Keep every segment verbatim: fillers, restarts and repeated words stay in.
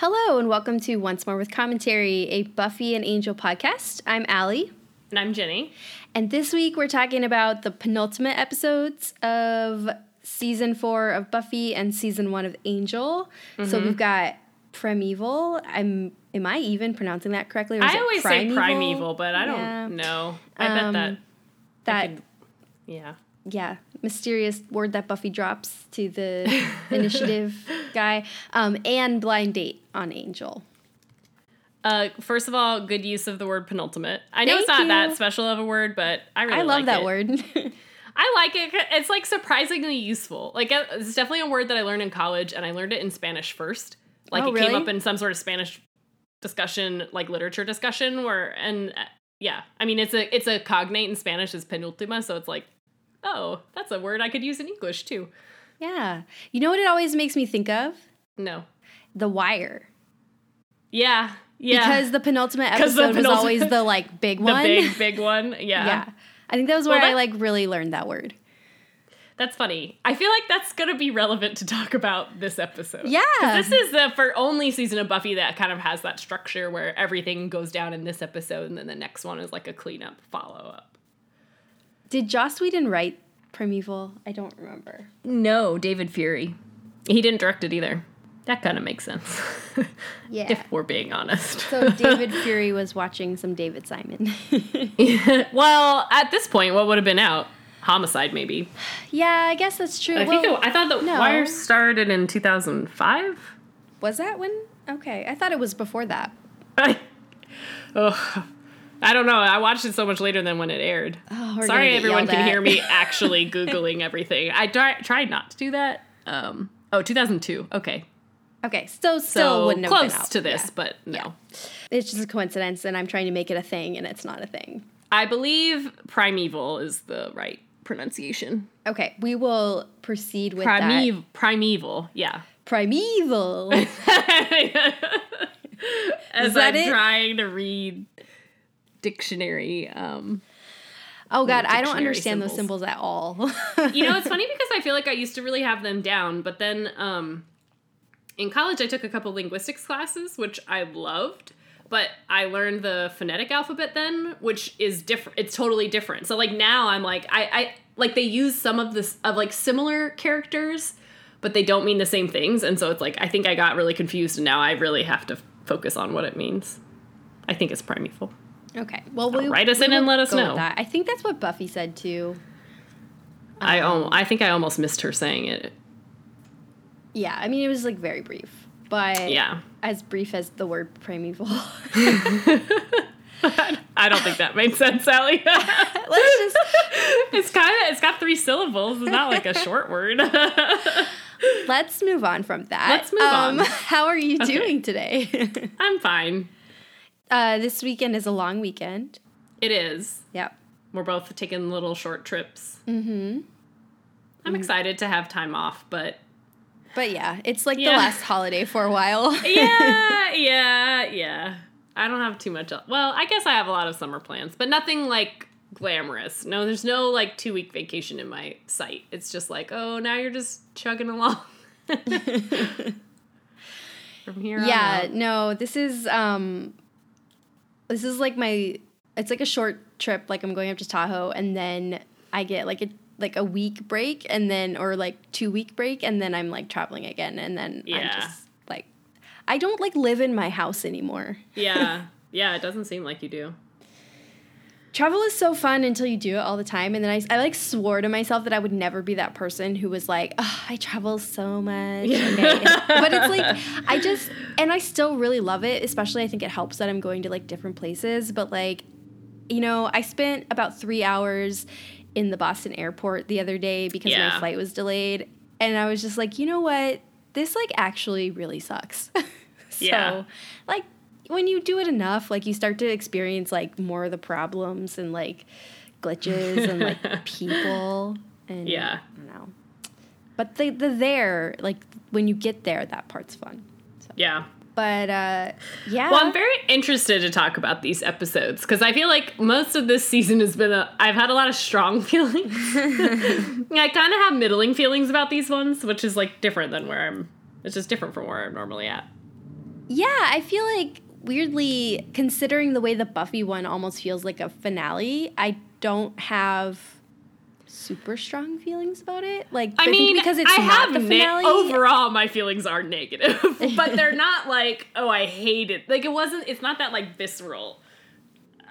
Hello and welcome to Once More With Commentary, a Buffy and Angel podcast. I'm Allie. And I'm Jenny. And this week we're talking about the penultimate episodes of season four of Buffy and season one of Angel. Mm-hmm. So we've got Primeval. I'm am I even pronouncing that correctly? Or is I always Primeval? say Primeval, but I yeah. don't know. I um, bet that that I could, yeah yeah mysterious word that Buffy drops to the initiative guy, um, and blind date on Angel. Uh, first of all, good use of the word penultimate. I know Thank it's not you. that special of a word, but I really I love like that it. word. I like it. It's like surprisingly useful. Like it's definitely a word that I learned in college, and I learned it in Spanish first. Like oh, it really? came up in some sort of Spanish discussion, like literature discussion, where and uh, yeah, I mean it's a it's a cognate in Spanish is penultima, so it's like, oh, that's a word I could use in English too. Yeah, you know what it always makes me think of? No, The Wire. Yeah. Yeah. Because the penultimate episode the penultimate, was always the, like, big one. The big, big one, yeah. Yeah. I think that was where well, that, I, like, really learned that word. That's funny. I feel like that's going to be relevant to talk about this episode. Yeah. This is the for only season of Buffy that kind of has that structure where everything goes down in this episode and then the next one is, like, a cleanup follow-up. Did Joss Whedon write Primeval? I don't remember. No, David Fury. He didn't direct it either. That kind of makes sense. Yeah. If we're being honest. So David Fury was watching some David Simon. Yeah. Well, at this point, what would have been out? Homicide, maybe. Yeah, I guess that's true. I, well, think it, I thought The no. Wire started in two thousand five. Was that when? Okay. I thought it was before that. I, oh, I don't know. I watched it so much later than when it aired. Oh, Sorry everyone can at. hear me actually Googling everything. I d- tried not to do that. Um, oh, two thousand two. Okay. Okay, still, still so wouldn't have been out. Close to this, yeah. but no. Yeah. It's just a coincidence, and I'm trying to make it a thing, and it's not a thing. I believe Primeval is the right pronunciation. Okay, we will proceed with Prime- that. Primeval, yeah. Primeval. As I'm it? trying to read dictionary. Um, oh, God, dictionary I don't understand symbols. those symbols at all. You know, it's funny because I feel like I used to really have them down, but then... Um, In college, I took a couple linguistics classes, which I loved, but I learned the phonetic alphabet then, which is different. It's totally different. So, like, now I'm like, I, I like, they use some of this, of, like, similar characters, but they don't mean the same things. And so it's like, I think I got really confused, and now I really have to focus on what it means. I think it's Primeval. Okay. Well, so we, write us we in and let us know. I think that's what Buffy said, too. Um, I, om- I think I almost missed her saying it. Yeah, I mean, it was, like, very brief, but yeah. as brief as the word primeval. I don't think that made sense, Allie. Let's just... It's kind of, it's got three syllables. It's not, like, a short word. Let's move on from that. Let's move um, on. How are you okay. doing today? I'm fine. Uh, this weekend is a long weekend. It is. Yep. We're both taking little short trips. Mm-hmm. I'm excited mm-hmm. to have time off, but... But yeah, it's like yeah. the last holiday for a while. yeah, yeah, yeah. I don't have too much else. Well, I guess I have a lot of summer plans, but nothing like glamorous. No, there's no like two week vacation in my sight. It's just like, oh, now you're just chugging along. From here yeah, on out. no, this is, um, this is like my, it's like a short trip. Like I'm going up to Tahoe and then I get like a like a week break and then, or like two week break. And then I'm like traveling again. And then yeah. I'm just like, I don't like live in my house anymore. Yeah. Yeah. It doesn't seem like you do. Travel is so fun until you do it all the time. And then I, I like swore to myself that I would never be that person who was like, oh, I travel so much. Okay. But it's like, I just, and I still really love it. Especially I think it helps that I'm going to like different places, but like, you know, I spent about three hours in the Boston airport the other day because yeah. my flight was delayed. And I was just like, you know what? This, like, actually really sucks. so, yeah. like, when you do it enough, like, you start to experience, like, more of the problems and, like, glitches and, like, people. And, yeah. I don't know. But the, the there, like, when you get there, that part's fun. So. Yeah. But, uh, yeah. Well, I'm very interested to talk about these episodes because I feel like most of this season has been a... I've had a lot of strong feelings. I kind of have middling feelings about these ones, which is, like, different than where I'm... It's just different from where I'm normally at. Yeah, I feel like, weirdly, considering the way the Buffy one almost feels like a finale, I don't have super strong feelings about it. Like, I, I mean, think because it's I not have the finale. Na- overall, my feelings are negative, but they're not like, oh, I hate it. Like, it wasn't, it's not that, like, visceral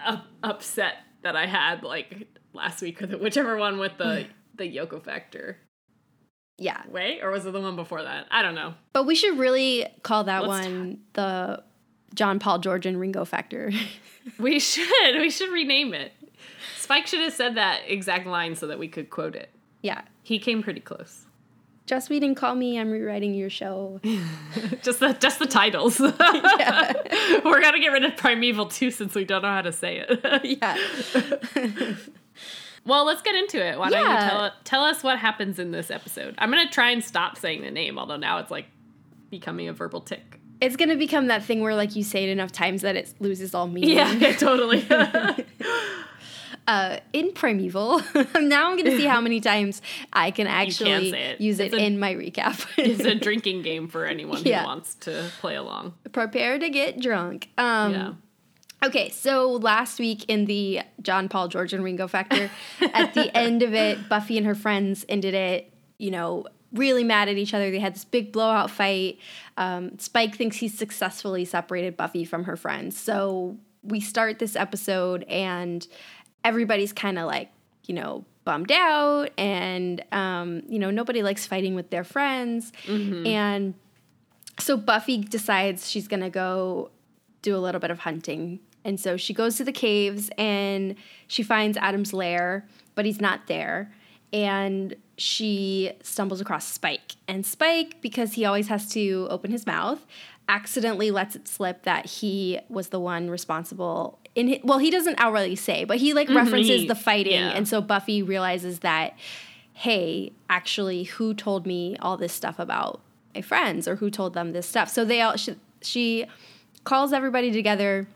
uh, upset that I had, like, last week or the, whichever one with the, the Yoko factor. Yeah. Wait, or was it the one before that? I don't know. But we should really call that Let's one t- the John, Paul, George, and Ringo factor. We should. We should rename it. Spike should have said that exact line so that we could quote it. Yeah. He came pretty close. Joss Whedon, call me. I'm rewriting your show. just the just the titles. Yeah. We're going to get rid of Primeval too since we don't know how to say it. Yeah. Well, let's get into it. Why yeah. don't you tell, tell us what happens in this episode? I'm going to try and stop saying the name, although now it's, like, becoming a verbal tic. It's going to become that thing where, like, you say it enough times that it loses all meaning. Yeah, totally. uh, in Primeval, now I'm going to see how many times I can actually can it. use it's it a, in my recap. It's a drinking game for anyone yeah. who wants to play along. Prepare to get drunk. Um, yeah. Okay, so last week in the John, Paul, George, and Ringo factor, at the end of it, Buffy and her friends ended it, you know, really mad at each other. They had this big blowout fight. Um, Spike thinks he's successfully separated Buffy from her friends. So we start this episode, and everybody's kind of like, you know, bummed out, and, um, you know, nobody likes fighting with their friends. Mm-hmm. And so Buffy decides she's going to go do a little bit of hunting. And so she goes to the caves and she finds Adam's lair, but he's not there. And she stumbles across Spike. And Spike, because he always has to open his mouth, accidentally lets it slip that he was the one responsible. In his, well, he doesn't outrightly say, but he like mm-hmm. references the fighting. Yeah. And so Buffy realizes that, hey, actually, who told me all this stuff about my friends, or who told them this stuff? So they all she, she calls everybody together.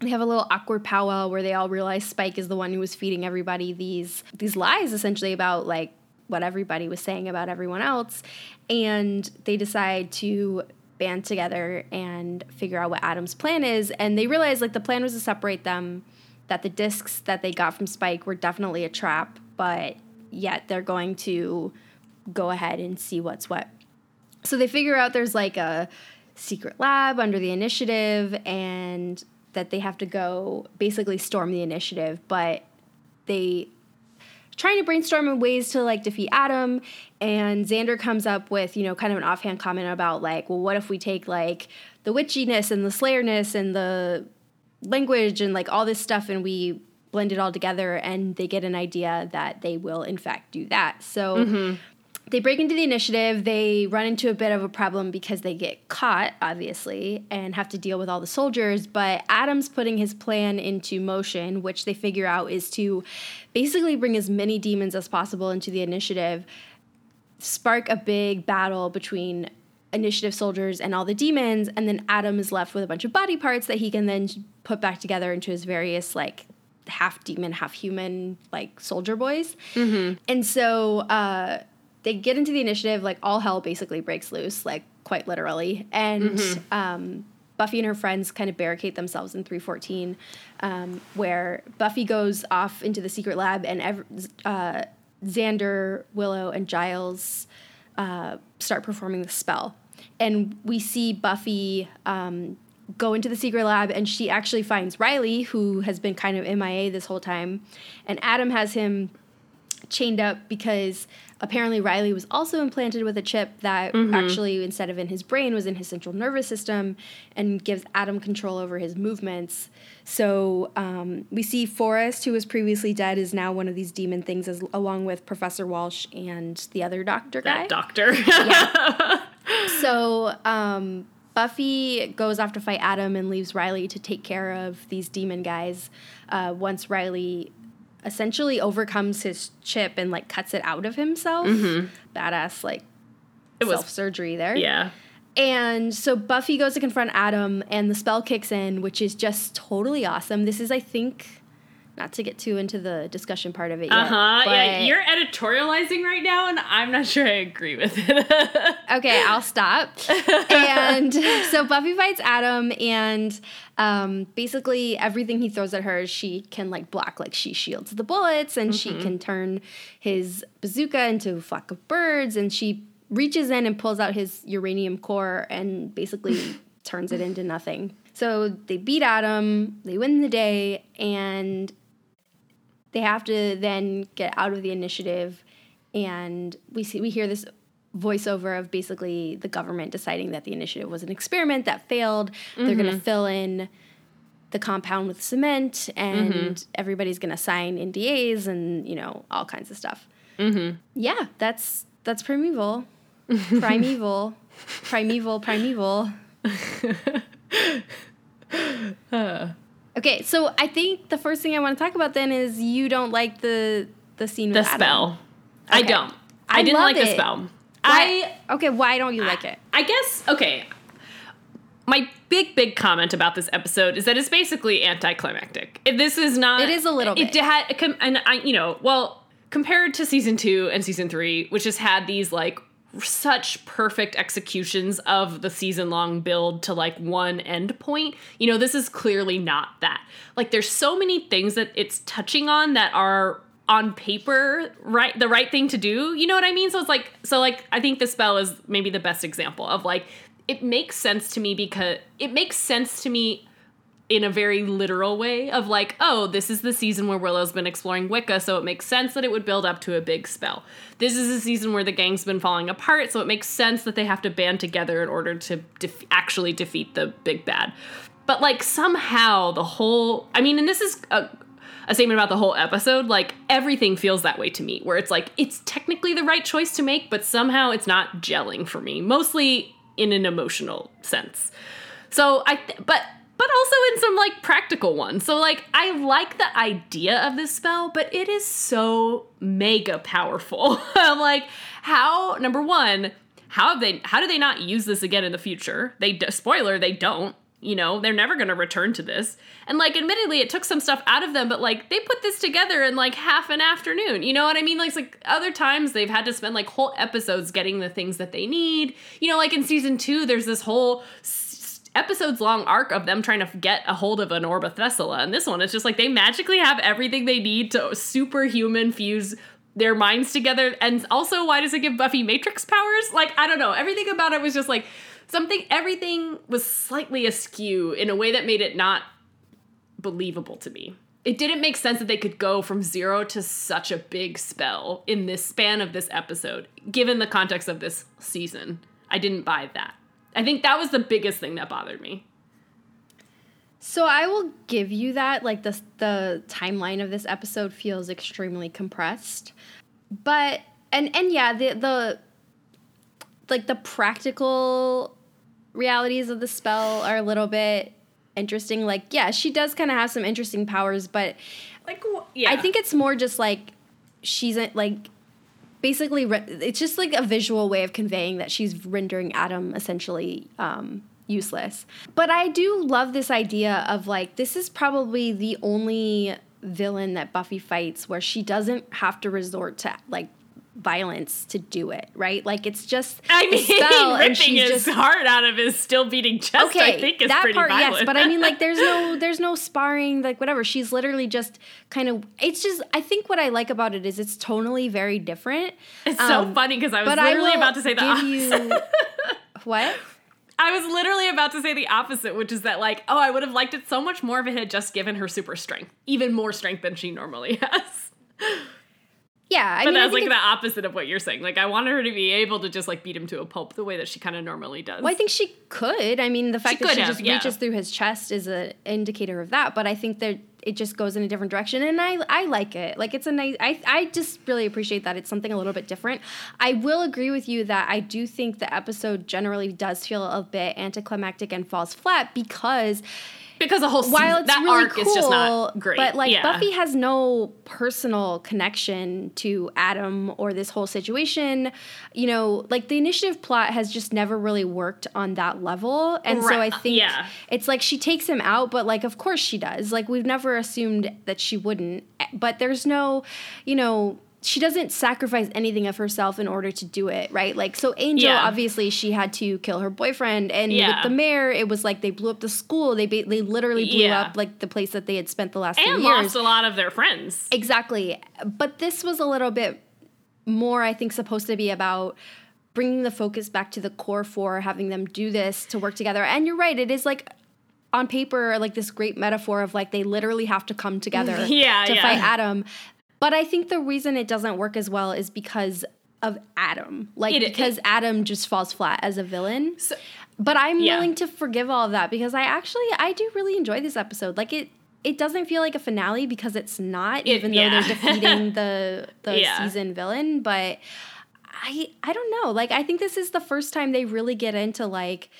They have a little awkward powwow where they all realize Spike is the one who was feeding everybody these these lies, essentially, about like what everybody was saying about everyone else. And they decide to band together and figure out what Adam's plan is. And they realize like the plan was to separate them, that the discs that they got from Spike were definitely a trap, but yet they're going to go ahead and see what's what. So they figure out there's like a secret lab under the initiative, and that they have to go basically storm the initiative, but they trying to brainstorm in ways to like defeat Adam. And Xander comes up with, you know, kind of an offhand comment about like, well, what if we take like the witchiness and the slayerness and the language and like all this stuff and we blend it all together, and they get an idea that they will in fact do that. So mm-hmm. they break into the initiative, they run into a bit of a problem because they get caught, obviously, and have to deal with all the soldiers, but Adam's putting his plan into motion, which they figure out is to basically bring as many demons as possible into the initiative, spark a big battle between initiative soldiers and all the demons, and then Adam is left with a bunch of body parts that he can then put back together into his various, like, half-demon, half-human, like, soldier boys. Mm-hmm. And so, uh... they get into the initiative, like, all hell basically breaks loose, like, quite literally. And mm-hmm. um, Buffy and her friends kind of barricade themselves in three fourteen, um, where Buffy goes off into the secret lab, and ev- uh, Xander, Willow, and Giles uh, start performing the spell. And we see Buffy um, go into the secret lab, and she actually finds Riley, who has been kind of M I A this whole time, and Adam has him chained up because apparently Riley was also implanted with a chip that mm-hmm. actually, instead of in his brain, was in his central nervous system and gives Adam control over his movements. So um, we see Forrest, who was previously dead, is now one of these demon things, as, along with Professor Walsh and the other doctor guy. That doctor. Yeah. So um, Buffy goes off to fight Adam and leaves Riley to take care of these demon guys. Uh, once Riley essentially overcomes his chip and, like, cuts it out of himself. Mm-hmm. Badass, like, it self-surgery was, there. Yeah. And so Buffy goes to confront Adam, and the spell kicks in, which is just totally awesome. This is, I think, Not to get too into the discussion part of it yet. Uh-huh. Yeah, you're editorializing right now, and I'm not sure I agree with it. Okay, I'll stop. And so Buffy fights Adam, and um, basically everything he throws at her, she can, like, block. Like, she shields the bullets, and mm-hmm. she can turn his bazooka into a flock of birds, and she reaches in and pulls out his uranium core and basically turns it into nothing. So they beat Adam, they win the day, and they have to then get out of the initiative, and we see we hear this voiceover of basically the government deciding that the initiative was an experiment that failed. Mm-hmm. They're going to fill in the compound with cement, and mm-hmm. everybody's going to sign N D As and, you know, all kinds of stuff. Mm-hmm. Yeah, that's that's Primeval. Primeval. Primeval. Primeval. uh. Okay, so I think the first thing I want to talk about then is you don't like the the scene with the Adam. Spell. Okay. I don't. I, I didn't like it. the spell. Why? I okay. Why don't you I, like it? I guess okay. My big big comment about this episode is that it's basically anticlimactic. This is not. It is a little. It bit. had and I you know well compared to season two and season three, which has had these like. Such perfect executions of the season-long build to, like, one end point. You know, this is clearly not that. Like, there's so many things that it's touching on that are, on paper, right, the right thing to do. You know what I mean? So it's like, so, like, I think the spell is maybe the best example of, like, it makes sense to me because, it makes sense to me in a very literal way of, like, oh, this is the season where Willow's been exploring Wicca, so it makes sense that it would build up to a big spell. This is a season where the gang's been falling apart, so it makes sense that they have to band together in order to def- actually defeat the big bad. But, like, somehow the whole... I mean, and this is a, a statement about the whole episode, like, everything feels that way to me, where it's, like, it's technically the right choice to make, but somehow it's not gelling for me, mostly in an emotional sense. So, I... Th- but... But also in some, like, practical ones. So, like, I like the idea of this spell, but it is so mega powerful. I'm like, how, number one, how have they, how do they not use this again in the future? They, spoiler, they don't. You know, they're never going to return to this. And, like, admittedly, it took some stuff out of them, but, like, they put this together in, like, half an afternoon. You know what I mean? Like, it's like other times they've had to spend, like, whole episodes getting the things that they need. You know, like, in season two, there's this whole... episodes long arc of them trying to get a hold of an orb of Thessala, and this one it's just like they magically have everything they need to superhuman fuse their minds together. And also, why does it give Buffy Matrix powers? Like, I don't know, everything about it was just like something everything was slightly askew in a way that made it not believable to me. It didn't make sense that they could go from zero to such a big spell in this span of this episode, given the context of this season. I didn't buy that. I think that was the biggest thing that bothered me. So I will give you that. Like, the, the timeline of this episode feels extremely compressed. But, and, and yeah, the, the, like, the practical realities of the spell are a little bit interesting. Like, yeah, she does kind of have some interesting powers, but like, yeah. I think it's more just, like, she's, like... Basically, it's just like a visual way of conveying that she's rendering Adam essentially um, useless. But I do love this idea of, like, this is probably the only villain that Buffy fights where she doesn't have to resort to, like, violence to do it, right? Like, it's just I mean, spell ripping and his just, heart out of his still beating chest, okay, I think is that pretty part, violent. Yes, but I mean, like, there's no there's no sparring, like, whatever. She's literally just kind of, it's just, I think what I like about it is it's tonally very different. It's um, so funny because I was literally I about to say the opposite. You, what? I was literally about to say the opposite, which is that, like, oh, I would have liked it so much more if it had just given her super strength. Even more strength than she normally has. Yeah, I but mean, that's I think like the opposite of what you're saying. Like, I wanted her to be able to just, like, beat him to a pulp the way that she kind of normally does. Well, I think she could. I mean, the fact she that she have, just yeah. reaches through his chest is an indicator of that. But I think that it just goes in a different direction, and I I like it. Like, it's a nice. I I just really appreciate that it's something a little bit different. I will agree with you that I do think the episode generally does feel a bit anticlimactic and falls flat because because the whole season, While it's that really arc cool, is just not great. But like yeah. Buffy has no personal connection to Adam or this whole situation. You know, like the Initiative plot has just never really worked on that level. And right. so I think yeah. it's like she takes him out, but like of course she does. Like we've never assumed that she wouldn't. But there's no, you know, she doesn't sacrifice anything of herself in order to do it, right? Like, so Angel, yeah. obviously, she had to kill her boyfriend. And yeah. with the mayor, it was like they blew up the school. They ba- they literally blew yeah. up, like, the place that they had spent the last and few years. And lost a lot of their friends. Exactly. But this was a little bit more, I think, supposed to be about bringing the focus back to the core four, having them do this to work together. And you're right. It is, like, on paper, like, this great metaphor of, like, they literally have to come together yeah, to yeah. fight Adam. But I think the reason it doesn't work as well is because of Adam. Like, it, because it, Adam just falls flat as a villain. So, but I'm yeah. willing to forgive all of that because I actually, I do really enjoy this episode. Like, it it doesn't feel like a finale because it's not, it, even yeah. though they're defeating the, the yeah. season villain. But I I don't know. Like, I think this is the first time they really get into, like,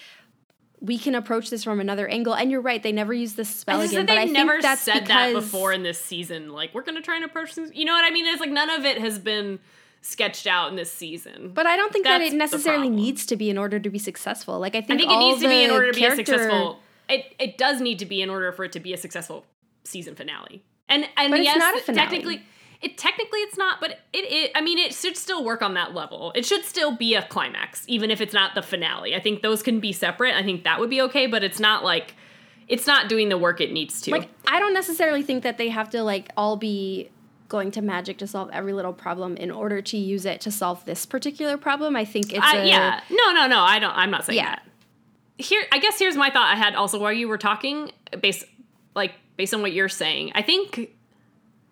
we can approach this from another angle. And you're right, they never use this spell again. But they've I never think that's said that before in this season. Like, we're going to try and approach this. You know what I mean? It's like none of it has been sketched out in this season. But I don't think that's that it necessarily needs to be in order to be successful. Like, I think, I think it needs to be in order to be a successful. It it does need to be in order for it to be a successful season finale. And and but yes, it's not a finale. technically, it technically it's not. But it, it I mean, it should still work on that level. It should still be a climax, even if it's not the finale. I think those can be separate. I think that would be okay. But it's not like, it's not doing the work it needs to. Like, I don't necessarily think that they have to like all be going to magic to solve every little problem in order to use it to solve this particular problem. I think it's I, a, yeah. No, no, no. I don't. I'm not saying yeah. that. Here, I guess here's my thought I had also while you were talking, based like based on what you're saying. I think.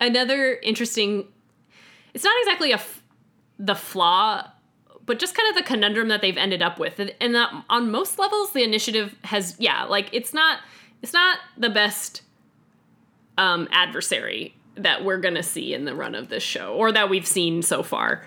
Another interesting, it's not exactly a f- the flaw, but just kind of the conundrum that they've ended up with. And, and that on most levels, the Initiative has, yeah, like it's not it's not the best um, adversary that we're going to see in the run of this show or that we've seen so far.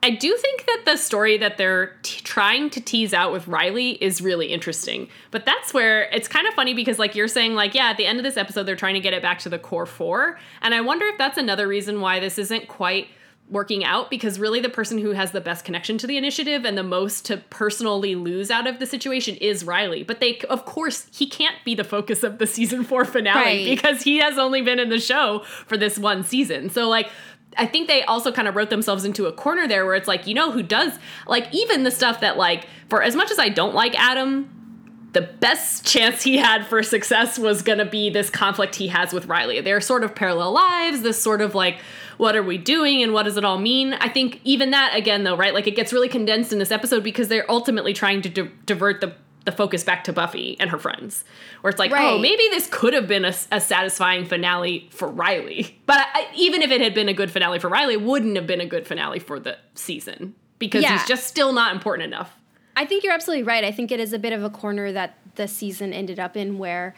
I do think that the story that they're t- trying to tease out with Riley is really interesting. But that's where it's kind of funny because, like, you're saying, like, yeah, at the end of this episode, they're trying to get it back to the core four. And I wonder if that's another reason why this isn't quite working out, because really the person who has the best connection to the Initiative and the most to personally lose out of the situation is Riley. But they, of course, he can't be the focus of the season four finale right. because he has only been in the show for this one season. So, like, I think they also kind of wrote themselves into a corner there where it's like, you know, who does, like, even the stuff that, like, for as much as I don't like Adam, the best chance he had for success was going to be this conflict he has with Riley. They're sort of parallel lives, this sort of like, what are we doing and what does it all mean? I think even that again, though, right? Like it gets really condensed in this episode because they're ultimately trying to di- divert the the focus back to Buffy and her friends, where it's like, right. oh, maybe this could have been a, a satisfying finale for Riley. But I, even if it had been a good finale for Riley, it wouldn't have been a good finale for the season because yeah. he's just still not important enough. I think you're absolutely right. I think it is a bit of a corner that the season ended up in where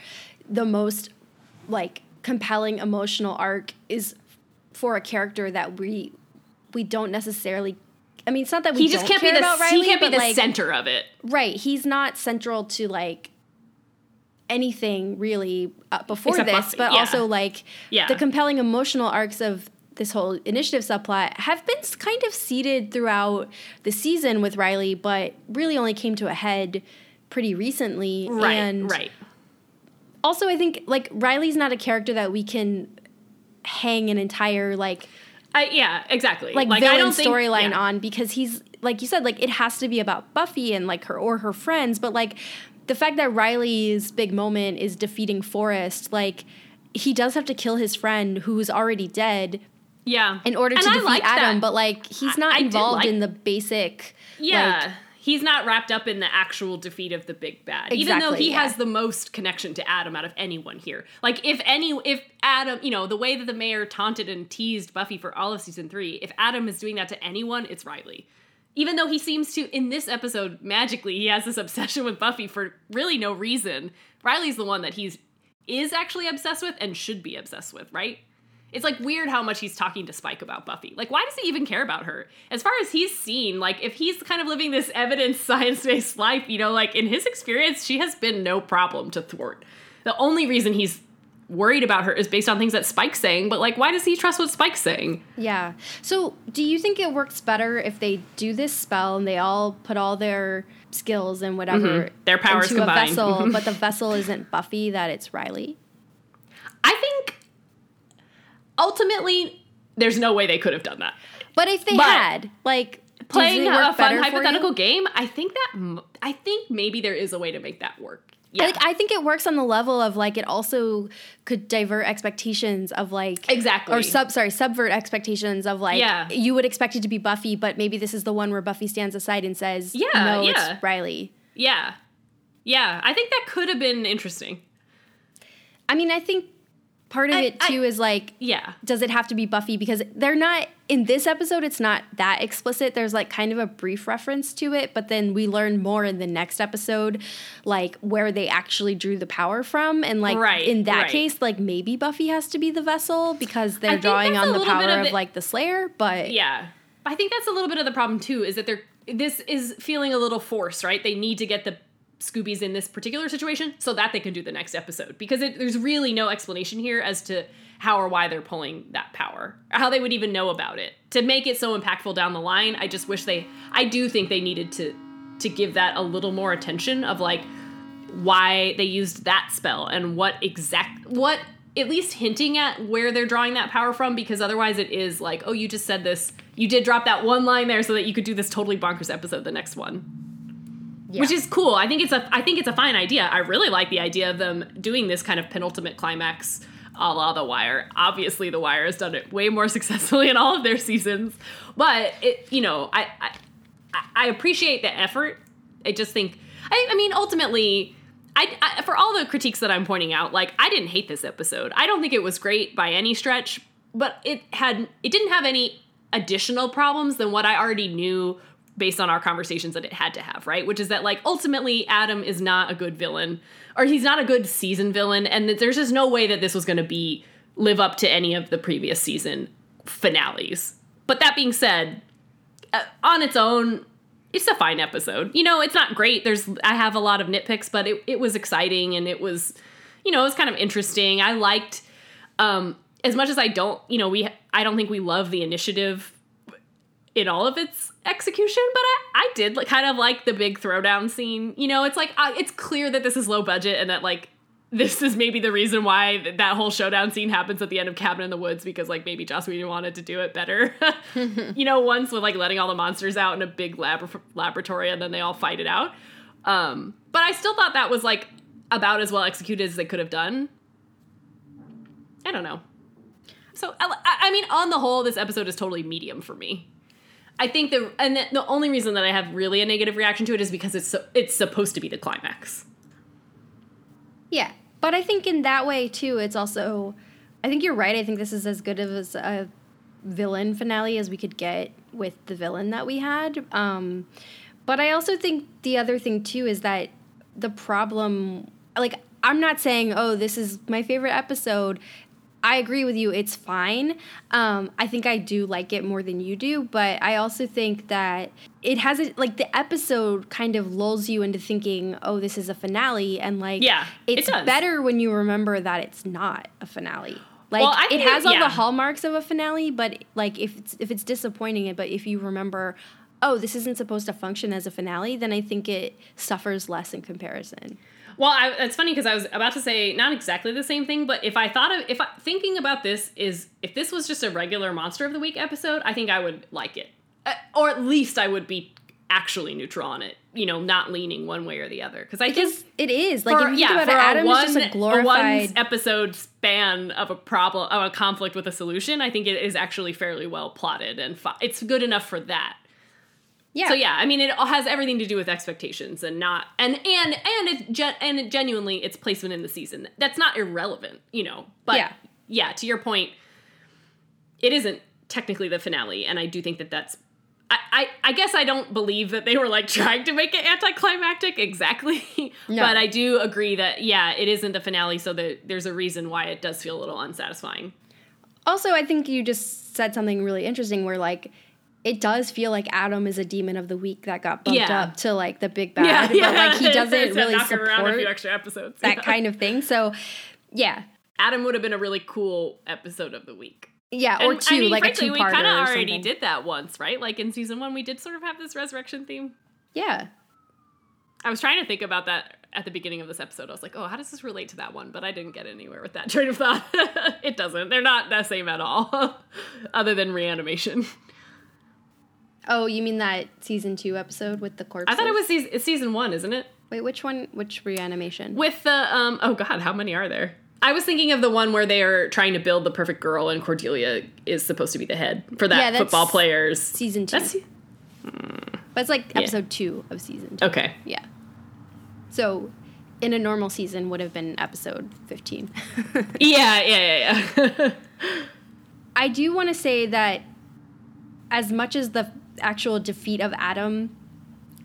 the most like compelling emotional arc is for a character that we we don't necessarily I mean, it's not that we he just don't can't care be the, about Riley, he can't be the like, center of it. Right. He's not central to, like, anything, really, uh, before Except this. Buffy. But yeah. also, like, yeah. the compelling emotional arcs of this whole Initiative subplot have been kind of seeded throughout the season with Riley, but really only came to a head pretty recently. Right, and right. Also, I think, like, Riley's not a character that we can hang an entire, like... I, yeah, exactly. Like, like villain storyline yeah. on because he's, like you said, like it has to be about Buffy and like her or her friends. But like the fact that Riley's big moment is defeating Forrest, like he does have to kill his friend who's already dead. Yeah. In order and to I defeat like Adam. That. But like he's not I, I involved like, in the basic. Yeah. Like, he's not wrapped up in the actual defeat of the big bad, exactly, even though he yeah. has the most connection to Adam out of anyone here. Like, if any, if Adam, you know, the way that the mayor taunted and teased Buffy for all of season three, if Adam is doing that to anyone, it's Riley. Even though he seems to, in this episode, magically, he has this obsession with Buffy for really no reason. Riley's the one that he's is actually obsessed with and should be obsessed with, right? It's, like, weird how much he's talking to Spike about Buffy. Like, why does he even care about her? As far as he's seen, like, if he's kind of living this evidence, science-based life, you know, like, in his experience, she has been no problem to thwart. the only reason he's worried about her is based on things that Spike's saying, but, like, why does he trust what Spike's saying? Yeah. So do you think it works better if they do this spell and they all put all their skills and whatever mm-hmm. their powers into combined. a vessel, but the vessel isn't Buffy, that it's Riley? I think ultimately there's no way they could have done that. But if they but had, like... Playing a fun hypothetical game, I think that... I think maybe there is a way to make that work. Yeah. I, like, I think it works on the level of, like, it also could divert expectations of, like... Exactly. Or, sub sorry, subvert expectations of, like... Yeah. You would expect it to be Buffy, but maybe this is the one where Buffy stands aside and says, yeah, no, yeah. it's Riley. Yeah. Yeah. I think that could have been interesting. I mean, I think part of I, it, too, I, is, like... Yeah. Does it have to be Buffy? Because they're not... In this episode, it's not that explicit. There's, like, kind of a brief reference to it, but then we learn more in the next episode, like, where they actually drew the power from. And, like, right, in that right. case, like, maybe Buffy has to be the vessel because they're drawing on the power of, of, like, the Slayer, but... Yeah. I think that's a little bit of the problem, too, is that they're... This is feeling a little forced, right? They need to get the Scoobies in this particular situation so that they can do the next episode. Because it, there's really no explanation here as to... how or why they're pulling that power, or how they would even know about it. To make it so impactful down the line, I just wish they, I do think they needed to to give that a little more attention of, like, why they used that spell and what exact, what, at least hinting at where they're drawing that power from, because otherwise it is like, oh, you just said this, you did drop that one line there so that you could do this totally bonkers episode the next one. Yeah. Which is cool. I think it's a, I think it's a fine idea. I really like the idea of them doing this kind of penultimate climax a la The Wire. Obviously, The Wire has done it way more successfully in all of their seasons. But, it, you know, I, I I appreciate the effort. I just think, I, I mean, ultimately, I, I for all the critiques that I'm pointing out, like, I didn't hate this episode. I don't think it was great by any stretch, but it had it didn't have any additional problems than what I already knew based on our conversations that it had to have, right? Which is that, like, ultimately, Adam is not a good villain, or he's not a good season villain, and that there's just no way that this was going to be live up to any of the previous season finales. But that being said, uh, on its own, it's a fine episode. You know, it's not great. There's I have a lot of nitpicks, but it, it was exciting, and it was, you know, it was kind of interesting. I liked, um, as much as I don't, you know, we I don't think we love the initiative in all of its execution, but I, I did like, kind of like the big throwdown scene. You know, it's like, I, it's clear that this is low budget and that, like, this is maybe the reason why th- that whole showdown scene happens at the end of Cabin in the Woods, because, like, maybe Joss Whedon wanted to do it better. You know, once with, like, letting all the monsters out in a big lab- laboratory and then they all fight it out. Um, but I still thought that was, like, about as well executed as they could have done. I don't know. So, I, I mean, on the whole, this episode is totally medium for me. I think the and the, the only reason that I have really a negative reaction to it is because it's so, it's supposed to be the climax. Yeah, but I think in that way too, it's also, I think you're right. I think this is as good of a villain finale as we could get with the villain that we had. Um, but I also think the other thing too is that the problem, like, I'm not saying, oh, this is my favorite episode. I agree with you. It's fine. Um, I think I do like it more than you do, but I also think that it hasn't, like, the episode kind of lulls you into thinking, oh, this is a finale, and, like, yeah, it's it better when you remember that it's not a finale. Like, well, I think it has it, all yeah. the hallmarks of a finale, but, like, if it's, if it's disappointing, but if you remember, oh, this isn't supposed to function as a finale, then I think it suffers less in comparison. Well, I, it's funny because I was about to say not exactly the same thing, but if I thought of, if I, thinking about this is, if this was just a regular Monster of the Week episode, I think I would like it. Uh, or at least I would be actually neutral on it, you know, not leaning one way or the other. Cause I because think it is. Like, for, if you think yeah, about it, Adam one, is just a glorified... one episode span of a problem, of a conflict with a solution, I think it is actually fairly well plotted and fi- it's good enough for that. Yeah. So yeah, I mean, it has everything to do with expectations and not and and and it gen, and it genuinely its placement in the season. That's not irrelevant, you know. But yeah. yeah, to your point, it isn't technically the finale, and I do think that that's. I I, I guess I don't believe that they were, like, trying to make it anticlimactic exactly, no. But I do agree that yeah, it isn't the finale, so that there's a reason why it does feel a little unsatisfying. Also, I think you just said something really interesting, where, like, it does feel like Adam is a demon of the week that got bumped yeah. up to like the big bad, yeah, but yeah. like he doesn't it's really support a few extra episodes, that yeah. kind of thing. So yeah, Adam would have been a really cool episode of the week. Yeah, or and, two, I mean, like frankly, a two-parter. We kind of already something. did that once, right? Like in season one, we did sort of have this resurrection theme. Yeah, I was trying to think about that at the beginning of this episode. I was like, oh, how does this relate to that one? But I didn't get anywhere with that train of thought. It doesn't. They're not the same at all, other than reanimation. Oh, you mean that season two episode with the corpses? I thought it was season, season one, isn't it? Wait, which one? Which reanimation? With the, um, oh God, how many are there? I was thinking of the one where they are trying to build the perfect girl and Cordelia is supposed to be the head for that yeah, that's football players. Season two. That's, mm, but it's like episode yeah. two of season two. Okay. Yeah. So in a normal season would have been episode fifteen. yeah, yeah, yeah, yeah. I do want to say that as much as the actual defeat of Adam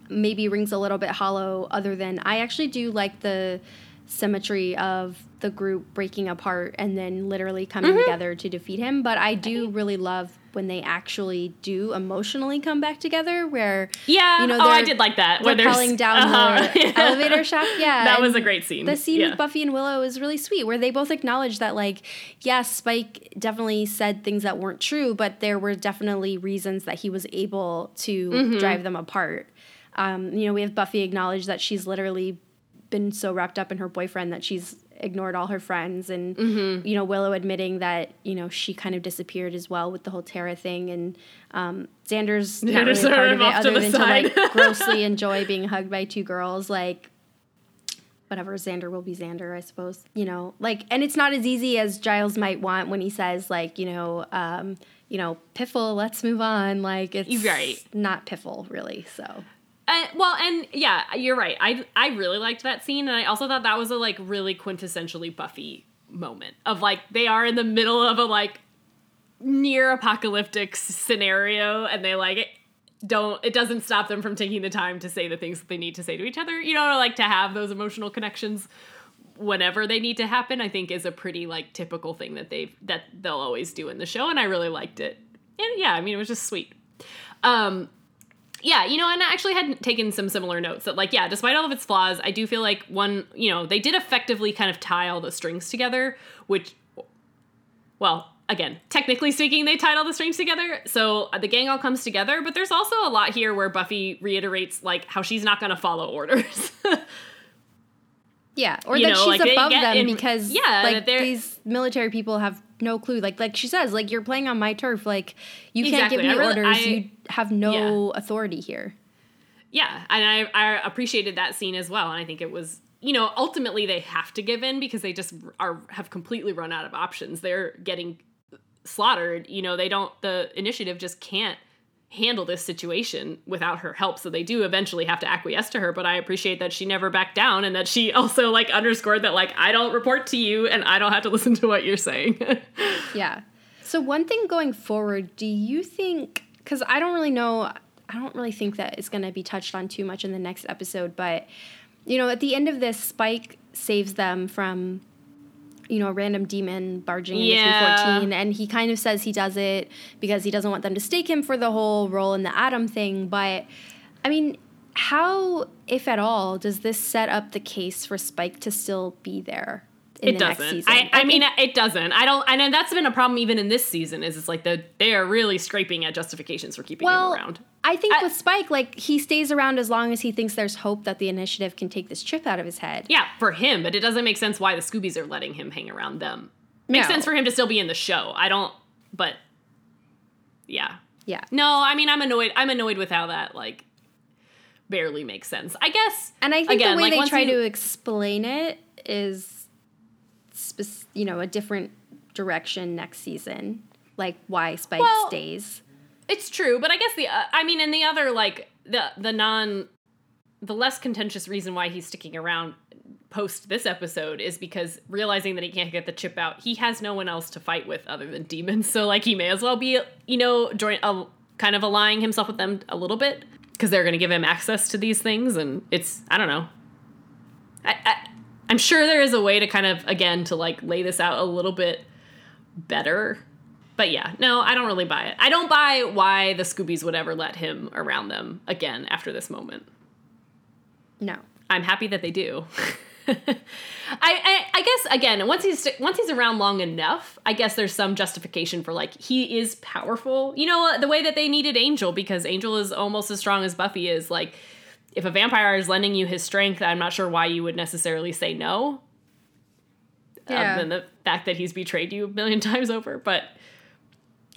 maybe rings a little bit hollow, other than I actually do like the symmetry of the group breaking apart and then literally coming mm-hmm. together to defeat him. But I do really love when they actually do emotionally come back together, where yeah you know, oh I did like that, where they're calling down uh-huh. the elevator shaft. Yeah, that was a great scene. The scene yeah. with Buffy and Willow is really sweet, where they both acknowledge that like yes yeah, Spike definitely said things that weren't true, but there were definitely reasons that he was able to mm-hmm. drive them apart. Um, you know, we have Buffy acknowledge that she's literally been so wrapped up in her boyfriend that she's ignored all her friends, and mm-hmm. you know, Willow admitting that, you know, she kind of disappeared as well with the whole Tara thing, and um Xander's not really part of it, other than to like grossly enjoy being hugged by two girls. Like whatever, Xander will be Xander, I suppose, you know, like. And it's not as easy as Giles might want when he says like, you know, um you know, piffle, let's move on. Like it's right. not piffle really. So Uh, well, and yeah, you're right. I I really liked that scene, and I also thought that was a like really quintessentially Buffy moment of like they are in the middle of a like near apocalyptic scenario, and they like it don't it doesn't stop them from taking the time to say the things that they need to say to each other. You know, like to have those emotional connections whenever they need to happen. I think is a pretty like typical thing that they've that they'll always do in the show, and I really liked it. And yeah, I mean, it was just sweet. Um, Yeah, you know, and I actually had taken some similar notes that, like, yeah, despite all of its flaws, I do feel like one, you know, they did effectively kind of tie all the strings together, which, well, again, technically speaking, they tied all the strings together, so the gang all comes together, but there's also a lot here where Buffy reiterates, like, how she's not going to follow orders. yeah, or you that know, she's like above them in, because, yeah, like, these military people have no clue. Like, like she says, like, you're playing on my turf. Like, you exactly. can't give me really, orders. I, you have no yeah. authority here. Yeah. And I, I appreciated that scene as well. And I think it was, you know, ultimately they have to give in because they just are, have completely run out of options. They're getting slaughtered. You know, they don't, the initiative just can't handle this situation without her help. So they do eventually have to acquiesce to her, but I appreciate that she never backed down, and that she also like underscored that like, I don't report to you and I don't have to listen to what you're saying. yeah. So one thing going forward, do you think, because I don't really know, I don't really think that it's going to be touched on too much in the next episode, but you know, at the end of this, Spike saves them from, you know, a random demon barging into three fourteen, and he kind of says he does it because he doesn't want them to stake him for the whole role in the Adam thing. But, I mean, how, if at all, does this set up the case for Spike to still be there in it the doesn't. Next season? I, I, I mean, it, it doesn't. I don't, and that's been a problem even in this season, is it's like the, they are really scraping at justifications for keeping well, him around. I think I, with Spike, like, he stays around as long as he thinks there's hope that the initiative can take this chip out of his head. Yeah, for him, but it doesn't make sense why the Scoobies are letting him hang around them. Makes no. sense for him to still be in the show. I don't, but, yeah. Yeah. No, I mean, I'm annoyed. I'm annoyed with how that, like, barely makes sense, I guess. And I think again, the way like, they try you, to explain it is, spec- you know, a different direction next season. Like, why Spike well, stays. It's true, but I guess the, uh, I mean, and the other, like, the the non, the less contentious reason why he's sticking around post this episode is because realizing that he can't get the chip out, he has no one else to fight with other than demons, so, like, he may as well be, you know, join, uh, kind of allying himself with them a little bit, because they're going to give him access to these things, and it's, I don't know. I, I, I'm sure there is a way to kind of, again, to, like, lay this out a little bit better, But yeah, no, I don't really buy it. I don't buy why the Scoobies would ever let him around them again after this moment. No. I'm happy that they do. I, I I guess, again, once he's once he's around long enough, I guess there's some justification for, like, he is powerful. You know, the way that they needed Angel, because Angel is almost as strong as Buffy is. Like, if a vampire is lending you his strength, I'm not sure why you would necessarily say no. Yeah. Other than the fact that he's betrayed you a million times over. But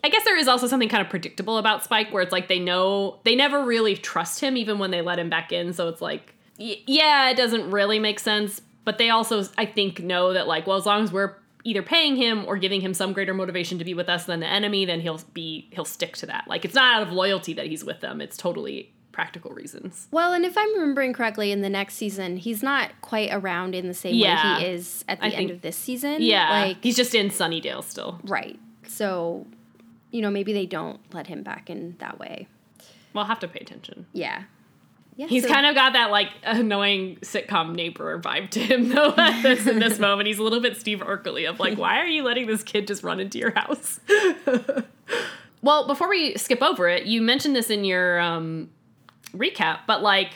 I guess there is also something kind of predictable about Spike, where it's like they know they never really trust him, even when they let him back in. So it's like, y- yeah, it doesn't really make sense. But they also, I think, know that, like, well, as long as we're either paying him or giving him some greater motivation to be with us than the enemy, then he'll be he'll stick to that. Like, it's not out of loyalty that he's with them. It's totally practical reasons. Well, and if I'm remembering correctly, in the next season, he's not quite around in the same yeah, way he is at the I end think, of this season. Yeah, like, he's just in Sunnydale still. Right. So, you know, maybe they don't let him back in that way. We'll have to pay attention. Yeah. yeah He's so, kind of got that, like, annoying sitcom neighbor vibe to him, though, at this, in this moment. He's a little bit Steve Urkelly of, like, why are you letting this kid just run into your house? Well, before we skip over it, you mentioned this in your um, recap, but, like,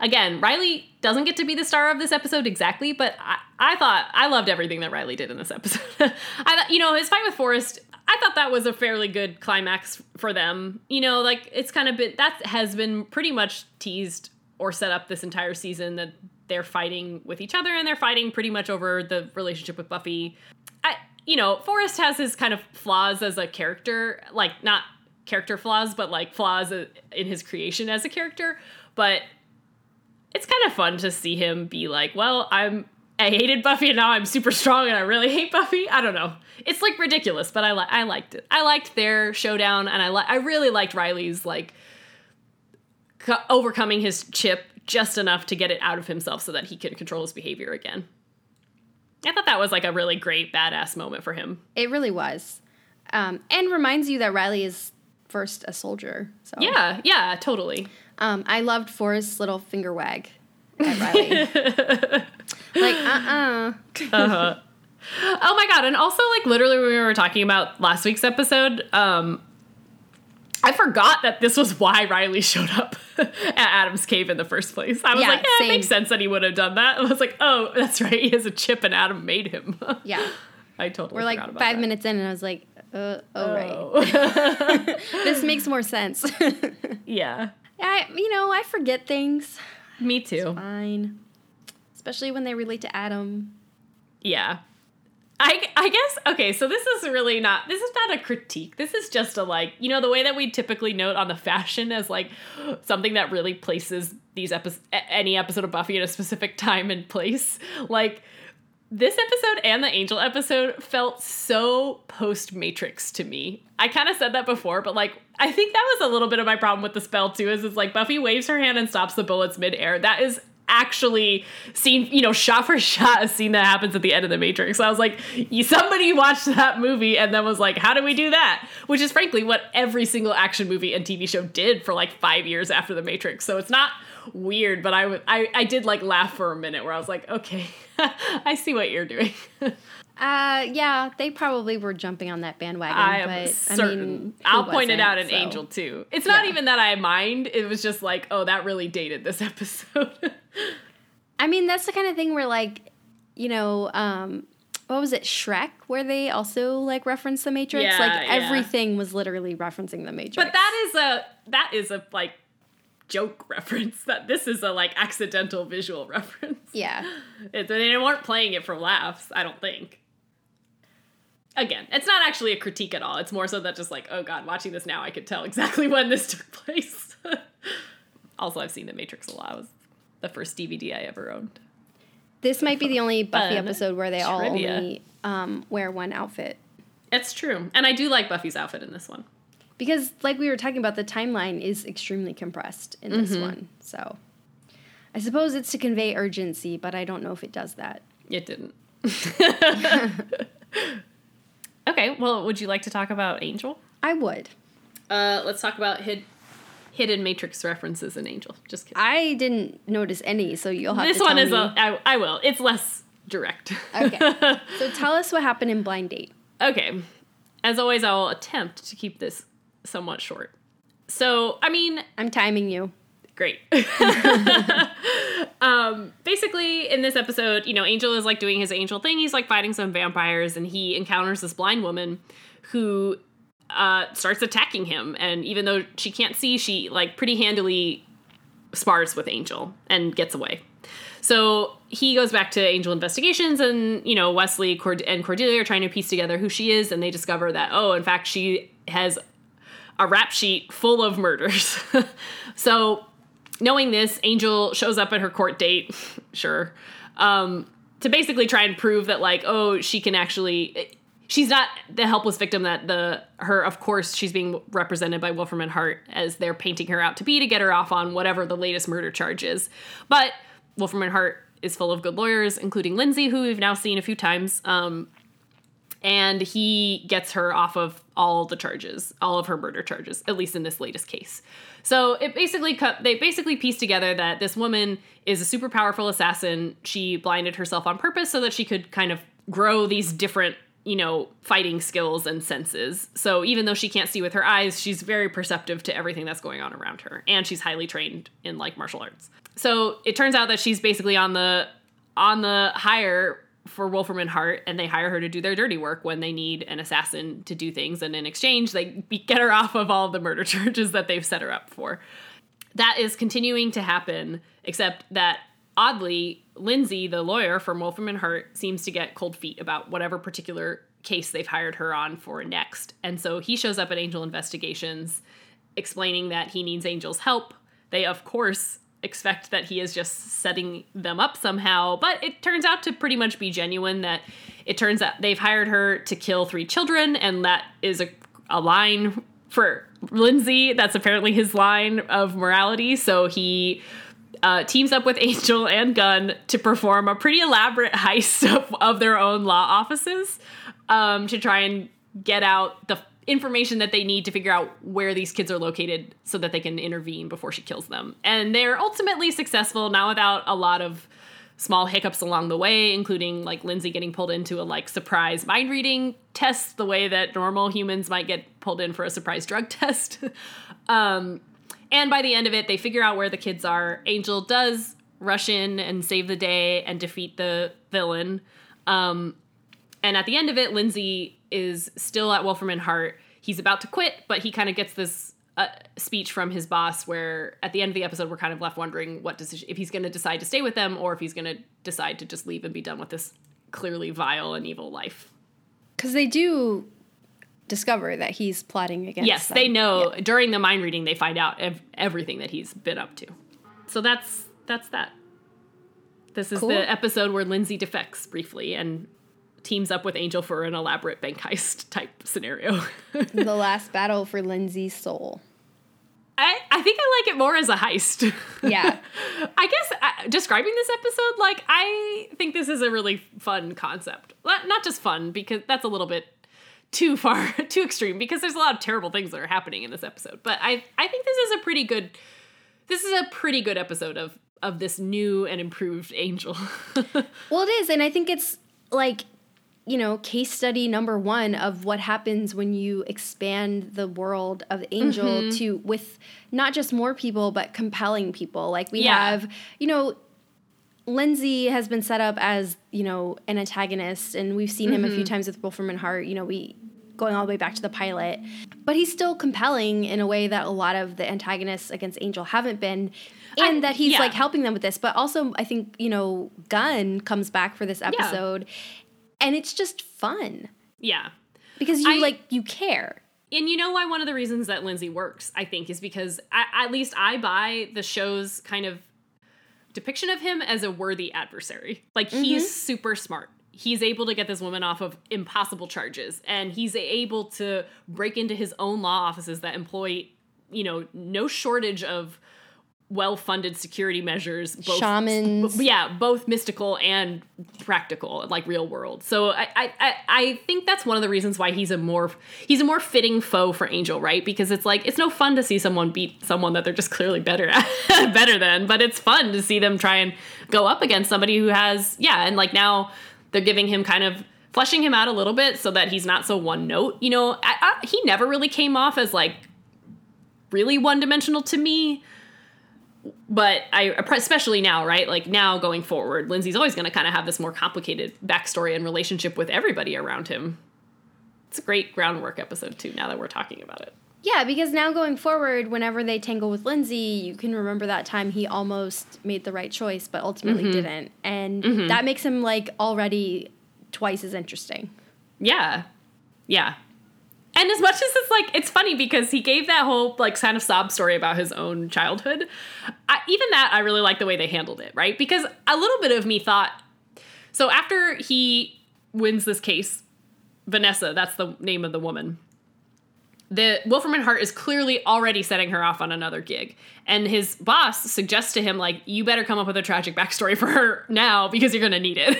again, Riley doesn't get to be the star of this episode exactly, but I, I thought, I loved everything that Riley did in this episode. I thought, you know, his fight with Forrest, I thought that was a fairly good climax for them. You know, like, it's kind of been, that has been pretty much teased or set up this entire season, that they're fighting with each other and they're fighting pretty much over the relationship with Buffy. I, you know, Forrest has his kind of flaws as a character, like, not character flaws, but, like, flaws in his creation as a character. But it's kind of fun to see him be like, well, I'm, I hated Buffy and now I'm super strong and I really hate Buffy. I don't know. It's, like, ridiculous, but I li- I liked it. I liked their showdown, and I li- I really liked Riley's, like, co- overcoming his chip just enough to get it out of himself so that he could control his behavior again. I thought that was, like, a really great badass moment for him. It really was. Um, and reminds you that Riley is first a soldier. So Yeah, yeah, totally. Um, I loved Forrest's little finger wag at Riley. Like, uh-uh. uh-huh. Oh, my God. And also, like, literally when we were talking about last week's episode, um, I forgot that this was why Riley showed up at Adam's cave in the first place. I was yeah, like, yeah, same. It makes sense that he would have done that. And I was like, oh, that's right. He has a chip and Adam made him. Yeah. I totally We're, like, about five that. minutes in, and I was like, uh, oh, oh. right. This makes more sense. Yeah. I, you know, I forget things. Me too. It's fine. Especially when they relate to Adam. Yeah. I, I guess, okay, so this is really not, this is not a critique. This is just a, like, you know, the way that we typically note on the fashion as, like, something that really places these episodes, any episode of Buffy at a specific time and place. Like, this episode and the Angel episode felt so post-Matrix to me. I kind of said that before, but, like, I think that was a little bit of my problem with the spell, too, is it's, like, Buffy waves her hand and stops the bullets midair. That is actually seen, you know, shot for shot, a scene that happens at the end of The Matrix. So I was like, somebody watched that movie and then was like, how do we do that? Which is frankly what every single action movie and T V show did for, like, five years after The Matrix. So it's not weird, but I, w- I, I did, like, laugh for a minute where I was like, okay, I see what you're doing. uh, yeah, they probably were jumping on that bandwagon. I am but, certain. I mean, I'll point it out in so. Angel too. It's not yeah. even that I mind. It was just like, oh, that really dated this episode. I mean, that's the kind of thing where, like, you know, um, what was it, Shrek, where they also, like, referenced The Matrix? Yeah, like, yeah. everything was literally referencing The Matrix. But that is a, that is a, like, joke reference. That this is a, like, accidental visual reference. Yeah. It, they weren't playing it for laughs, I don't think. Again, it's not actually a critique at all. It's more so that just, like, oh, God, watching this now, I could tell exactly when this took place. Also, I've seen The Matrix a lot. I was the first D V D I ever owned. This might be the only Buffy Fun. episode where they all Trivia. only um, wear one outfit. It's true. And I do like Buffy's outfit in this one. Because, like we were talking about, the timeline is extremely compressed in mm-hmm. this one. So I suppose it's to convey urgency, but I don't know if it does that. It didn't. Okay, well, would you like to talk about Angel? I would. Uh, let's talk about Hid... Hidden Matrix references in Angel. Just kidding. I didn't notice any, so you'll have this to tell me. This one is a... I, I will. It's less direct. Okay. So tell us what happened in Blind Date. Okay. As always, I'll attempt to keep this somewhat short. So, I mean... I'm timing you. Great. um, basically, in this episode, you know, Angel is, like, doing his angel thing. He's, like, fighting some vampires, and he encounters this blind woman who uh, starts attacking him. And even though she can't see, she, like, pretty handily spars with Angel and gets away. So he goes back to Angel Investigations, and, you know, Wesley Cord- and Cordelia are trying to piece together who she is, and they discover that, oh, in fact, she has a rap sheet full of murders. So knowing this, Angel shows up at her court date, sure, um, to basically try and prove that, like, oh, she can actually... She's not the helpless victim that the, her, of course, she's being represented by Wolfram and Hart as they're painting her out to be to get her off on whatever the latest murder charge is. But Wolfram and Hart is full of good lawyers, including Lindsay, who we've now seen a few times. Um, and he gets her off of all the charges, all of her murder charges, at least in this latest case. So it basically, they basically pieced together that this woman is a super powerful assassin. She blinded herself on purpose so that she could kind of grow these different, you know, fighting skills and senses. So even though she can't see with her eyes, she's very perceptive to everything that's going on around her. And she's highly trained in, like, martial arts. So it turns out that she's basically on the on the hire for Wolfram and Hart, and they hire her to do their dirty work when they need an assassin to do things. And in exchange, they get her off of all the murder charges that they've set her up for. That is continuing to happen, except that, oddly, Lindsay, the lawyer from Wolfram and Hart, seems to get cold feet about whatever particular case they've hired her on for next. And so he shows up at Angel Investigations explaining that he needs Angel's help. They, of course, expect that he is just setting them up somehow, but it turns out to pretty much be genuine. That it turns out they've hired her to kill three children, and that is a, a line for Lindsay. That's apparently his line of morality. So he... Uh, teams up with Angel and Gunn to perform a pretty elaborate heist of, of their own law offices um, to try and get out the information that they need to figure out where these kids are located so that they can intervene before she kills them. And they're ultimately successful, not without a lot of small hiccups along the way, including, like, Lindsay getting pulled into a, like, surprise mind reading test the way that normal humans might get pulled in for a surprise drug test. um And by the end of it, they figure out where the kids are. Angel does rush in and save the day and defeat the villain. Um, and at the end of it, Lindsay is still at Wolfram and Hart. He's about to quit, but he kind of gets this uh, speech from his boss where at the end of the episode, we're kind of left wondering what decision, if he's going to decide to stay with them or if he's going to decide to just leave and be done with this clearly vile and evil life. Because they do... discover that he's plotting against yes them. They know yeah. During the mind reading they find out ev- everything that he's been up to. So that's that's that this is cool. The episode where Lindsay defects briefly and teams up with Angel for an elaborate bank heist type scenario. The last battle for Lindsay's soul. I, I think I like it more as a heist. Yeah. I guess uh, describing this episode, like, I think this is a really fun concept. Not just fun, because that's a little bit too far, too extreme, because there's a lot of terrible things that are happening in this episode. But I I think this is a pretty good, this is a pretty good episode of, of this new and improved Angel. Well, it is. And I think it's like, you know, case study number one of what happens when you expand the world of Angel mm-hmm. to with not just more people, but compelling people. Like we yeah. have, you know, Lindsay has been set up as, you know, an antagonist, and we've seen mm-hmm. him a few times with Wolfram and Hart, you know, we going all the way back to the pilot. But he's still compelling in a way that a lot of the antagonists against Angel haven't been, and I, that he's, yeah. like, helping them with this. But also, I think, you know, Gunn comes back for this episode, yeah. and it's just fun. Yeah. Because you, I, like, you care. And you know why one of the reasons that Lindsay works, I think, is because, I, at least I buy the show's kind of depiction of him as a worthy adversary. Like, mm-hmm. he's super smart. He's able to get this woman off of impossible charges, and he's able to break into his own law offices that employ, you know, no shortage of well-funded security measures. Both, Shamans. B- yeah, both mystical and practical, like real world. So I, I, I think that's one of the reasons why he's a more he's a more fitting foe for Angel, right? Because it's like, it's no fun to see someone beat someone that they're just clearly better at, better than, but it's fun to see them try and go up against somebody who has, yeah, and like now they're giving him kind of fleshing him out a little bit so that he's not so one note. You know, I, I, he never really came off as like really one dimensional to me. But I, especially now, right? Like now going forward, Lindsay's always going to kind of have this more complicated backstory and relationship with everybody around him. It's a great groundwork episode too, now that we're talking about it. Yeah, because now going forward, whenever they tangle with Lindsay, you can remember that time he almost made the right choice, but ultimately mm-hmm. didn't. And mm-hmm. that makes him like already twice as interesting. Yeah. Yeah. And as much as it's like, it's funny because he gave that whole like kind of sob story about his own childhood. I, even that, I really like the way they handled it, right? Because a little bit of me thought, so after he wins this case, Vanessa, that's the name of the woman, the Wilferman Hart is clearly already setting her off on another gig. And his boss suggests to him, like, you better come up with a tragic backstory for her now because you're going to need it.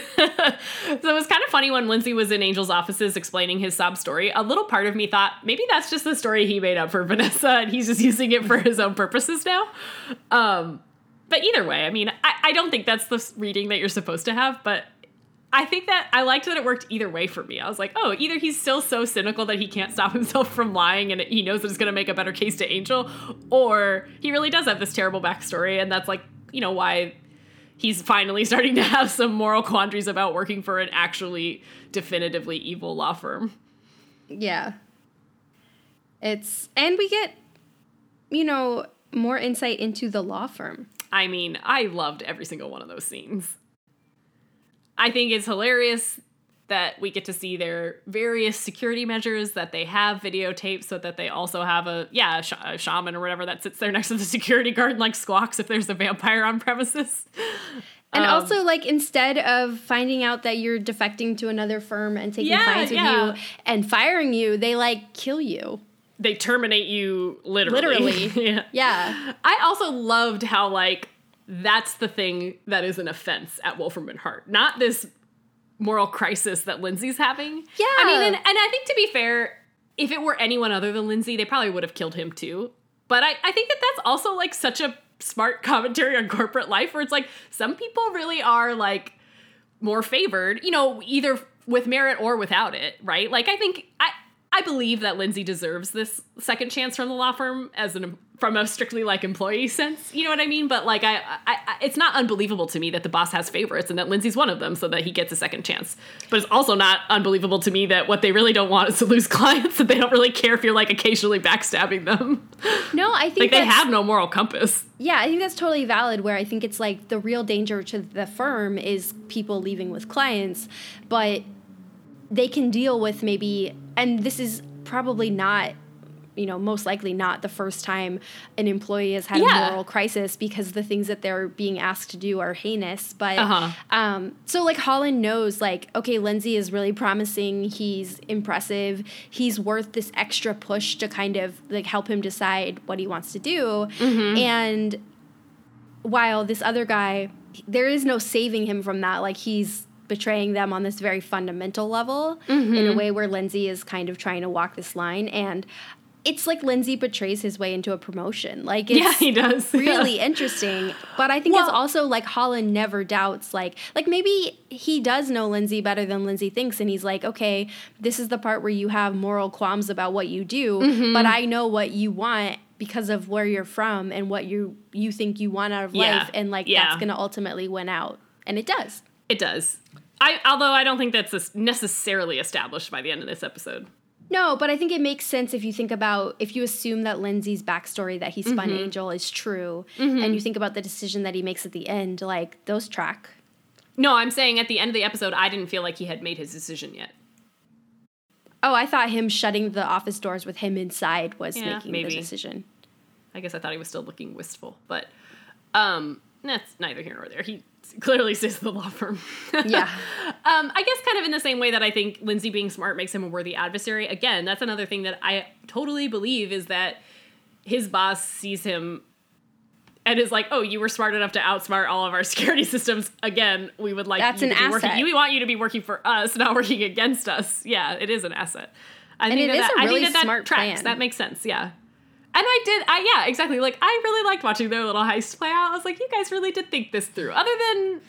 So it was kind of funny when Lindsay was in Angel's offices explaining his sob story. A little part of me thought maybe that's just the story he made up for Vanessa and he's just using it for his own purposes now. Um, but either way, I mean, I, I don't think that's the reading that you're supposed to have, but I think that I liked that it worked either way for me. I was like, oh, either he's still so cynical that he can't stop himself from lying and he knows that it's going to make a better case to Angel, or he really does have this terrible backstory. And that's like, you know, why he's finally starting to have some moral quandaries about working for an actually definitively evil law firm. Yeah. It's, and we get, you know, more insight into the law firm. I mean, I loved every single one of those scenes. I think it's hilarious that we get to see their various security measures that they have videotaped so that they also have a, yeah, a, sh- a shaman or whatever that sits there next to the security guard and like squawks if there's a vampire on premises. And um, also like instead of finding out that you're defecting to another firm and taking yeah, clients with yeah. you and firing you, they like kill you. They terminate you literally. Literally. yeah. yeah. I also loved how like, that's the thing that is an offense at Wilferman Hart, not this moral crisis that Lindsay's having. Yeah. I mean, and, and I think to be fair, if it were anyone other than Lindsay, they probably would have killed him too. But I, I think that that's also like such a smart commentary on corporate life where it's like some people really are like more favored, you know, either with merit or without it, right? Like I think, I, I believe that Lindsay deserves this second chance from the law firm as an from a strictly like employee sense, you know what I mean? But like, I, I, I, it's not unbelievable to me that the boss has favorites and that Lindsay's one of them so that he gets a second chance. But it's also not unbelievable to me that what they really don't want is to lose clients, that they don't really care if you're like occasionally backstabbing them. No, I think like they have no moral compass. Yeah. I think that's totally valid where I think it's like the real danger to the firm is people leaving with clients, but they can deal with maybe, and this is probably not, you know, most likely not the first time an employee has had yeah. a moral crisis because the things that they're being asked to do are heinous. But uh-huh. um, so like Holland knows like, okay, Lindsay is really promising. He's impressive. He's worth this extra push to kind of like help him decide what he wants to do. Mm-hmm. And while this other guy, there is no saving him from that. Like he's betraying them on this very fundamental level mm-hmm. in a way where Lindsay is kind of trying to walk this line. And it's like Lindsay betrays his way into a promotion. Like, it's yeah, he does. really yeah. interesting. But I think well, it's also like Holland never doubts, like, like maybe he does know Lindsay better than Lindsay thinks. And he's like, okay, this is the part where you have moral qualms about what you do, mm-hmm. but I know what you want because of where you're from and what you, you think you want out of yeah. life. And like, yeah. that's going to ultimately win out. And it does. It does. I, although I don't think that's necessarily established by the end of this episode. No, but I think it makes sense if you think about, if you assume that Lindsay's backstory that he spun mm-hmm. Angel is true, mm-hmm. and you think about the decision that he makes at the end, like, those track. No, I'm saying at the end of the episode, I didn't feel like he had made his decision yet. Oh, I thought him shutting the office doors with him inside was yeah, making maybe. the decision. I guess I thought he was still looking wistful, but um, that's neither here nor there. He clearly says the law firm. yeah. Um, I guess kind of in the same way that I think Lindsay being smart makes him a worthy adversary. Again, that's another thing that I totally believe is that his boss sees him and is like, oh, you were smart enough to outsmart all of our security systems. Again, we would like that's you an to be asset. Working. We want you to be working for us, not working against us. Yeah, it is an asset. I and think it that is that, a really I think that smart that tracks. Plan. That makes sense, yeah. And I did, I yeah, exactly. Like, I really liked watching their little heist play out. I was like, you guys really did think this through. Other than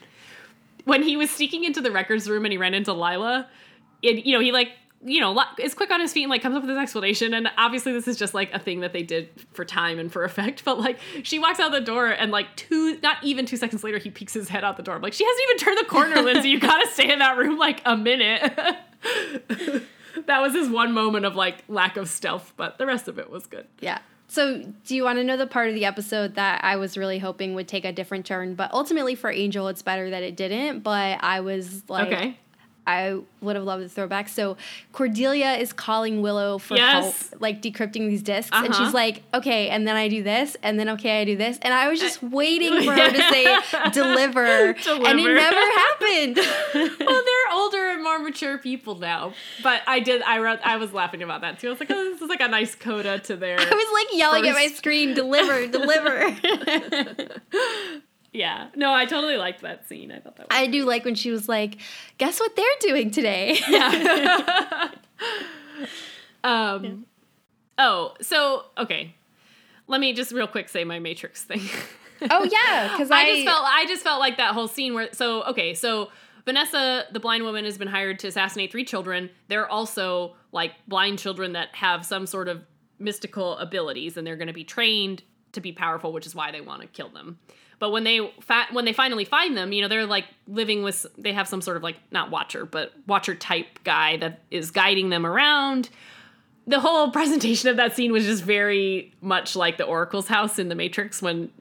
when he was sneaking into the records room and he ran into Lila, it, you know, he like, you know, is quick on his feet and like comes up with this explanation. And obviously this is just like a thing that they did for time and for effect. But like she walks out the door and like two, not even two seconds later, he peeks his head out the door. I'm like, she hasn't even turned the corner, Lindsay. You got to stay in that room like a minute. That was his one moment of like lack of stealth, but the rest of it was good. Yeah. So do you want to know the part of the episode that I was really hoping would take a different turn? But ultimately for Angel, it's better that it didn't. But I was like, okay. I would have loved the throwback. So Cordelia is calling Willow for yes. help, like decrypting these discs. Uh-huh. And she's like, okay, and then I do this, and then okay, I do this. And I was just I, waiting for her to say, deliver, deliver. And it never happened. Well, they're older and more mature people now. But I did, I wrote, I was laughing about that too. I was like, oh, this is like a nice coda to their. I was like yelling first. At my screen, deliver, deliver. Yeah. No, I totally liked that scene. I thought that was I do like when she was like, guess what they're doing today? Yeah. um, yeah. Oh, so, okay. Let me just real quick say my Matrix thing. Oh, yeah. Because I, I, just felt, I just felt like that whole scene where, so, okay, so Vanessa, the blind woman, has been hired to assassinate three children. They're also, like, blind children that have some sort of mystical abilities, and they're going to be trained to be powerful, which is why they want to kill them. But when they fa- when they finally find them, you know, they're like living with, they have some sort of like, not watcher, but watcher type guy that is guiding them around. The whole presentation of that scene was just very much like the Oracle's house in The Matrix when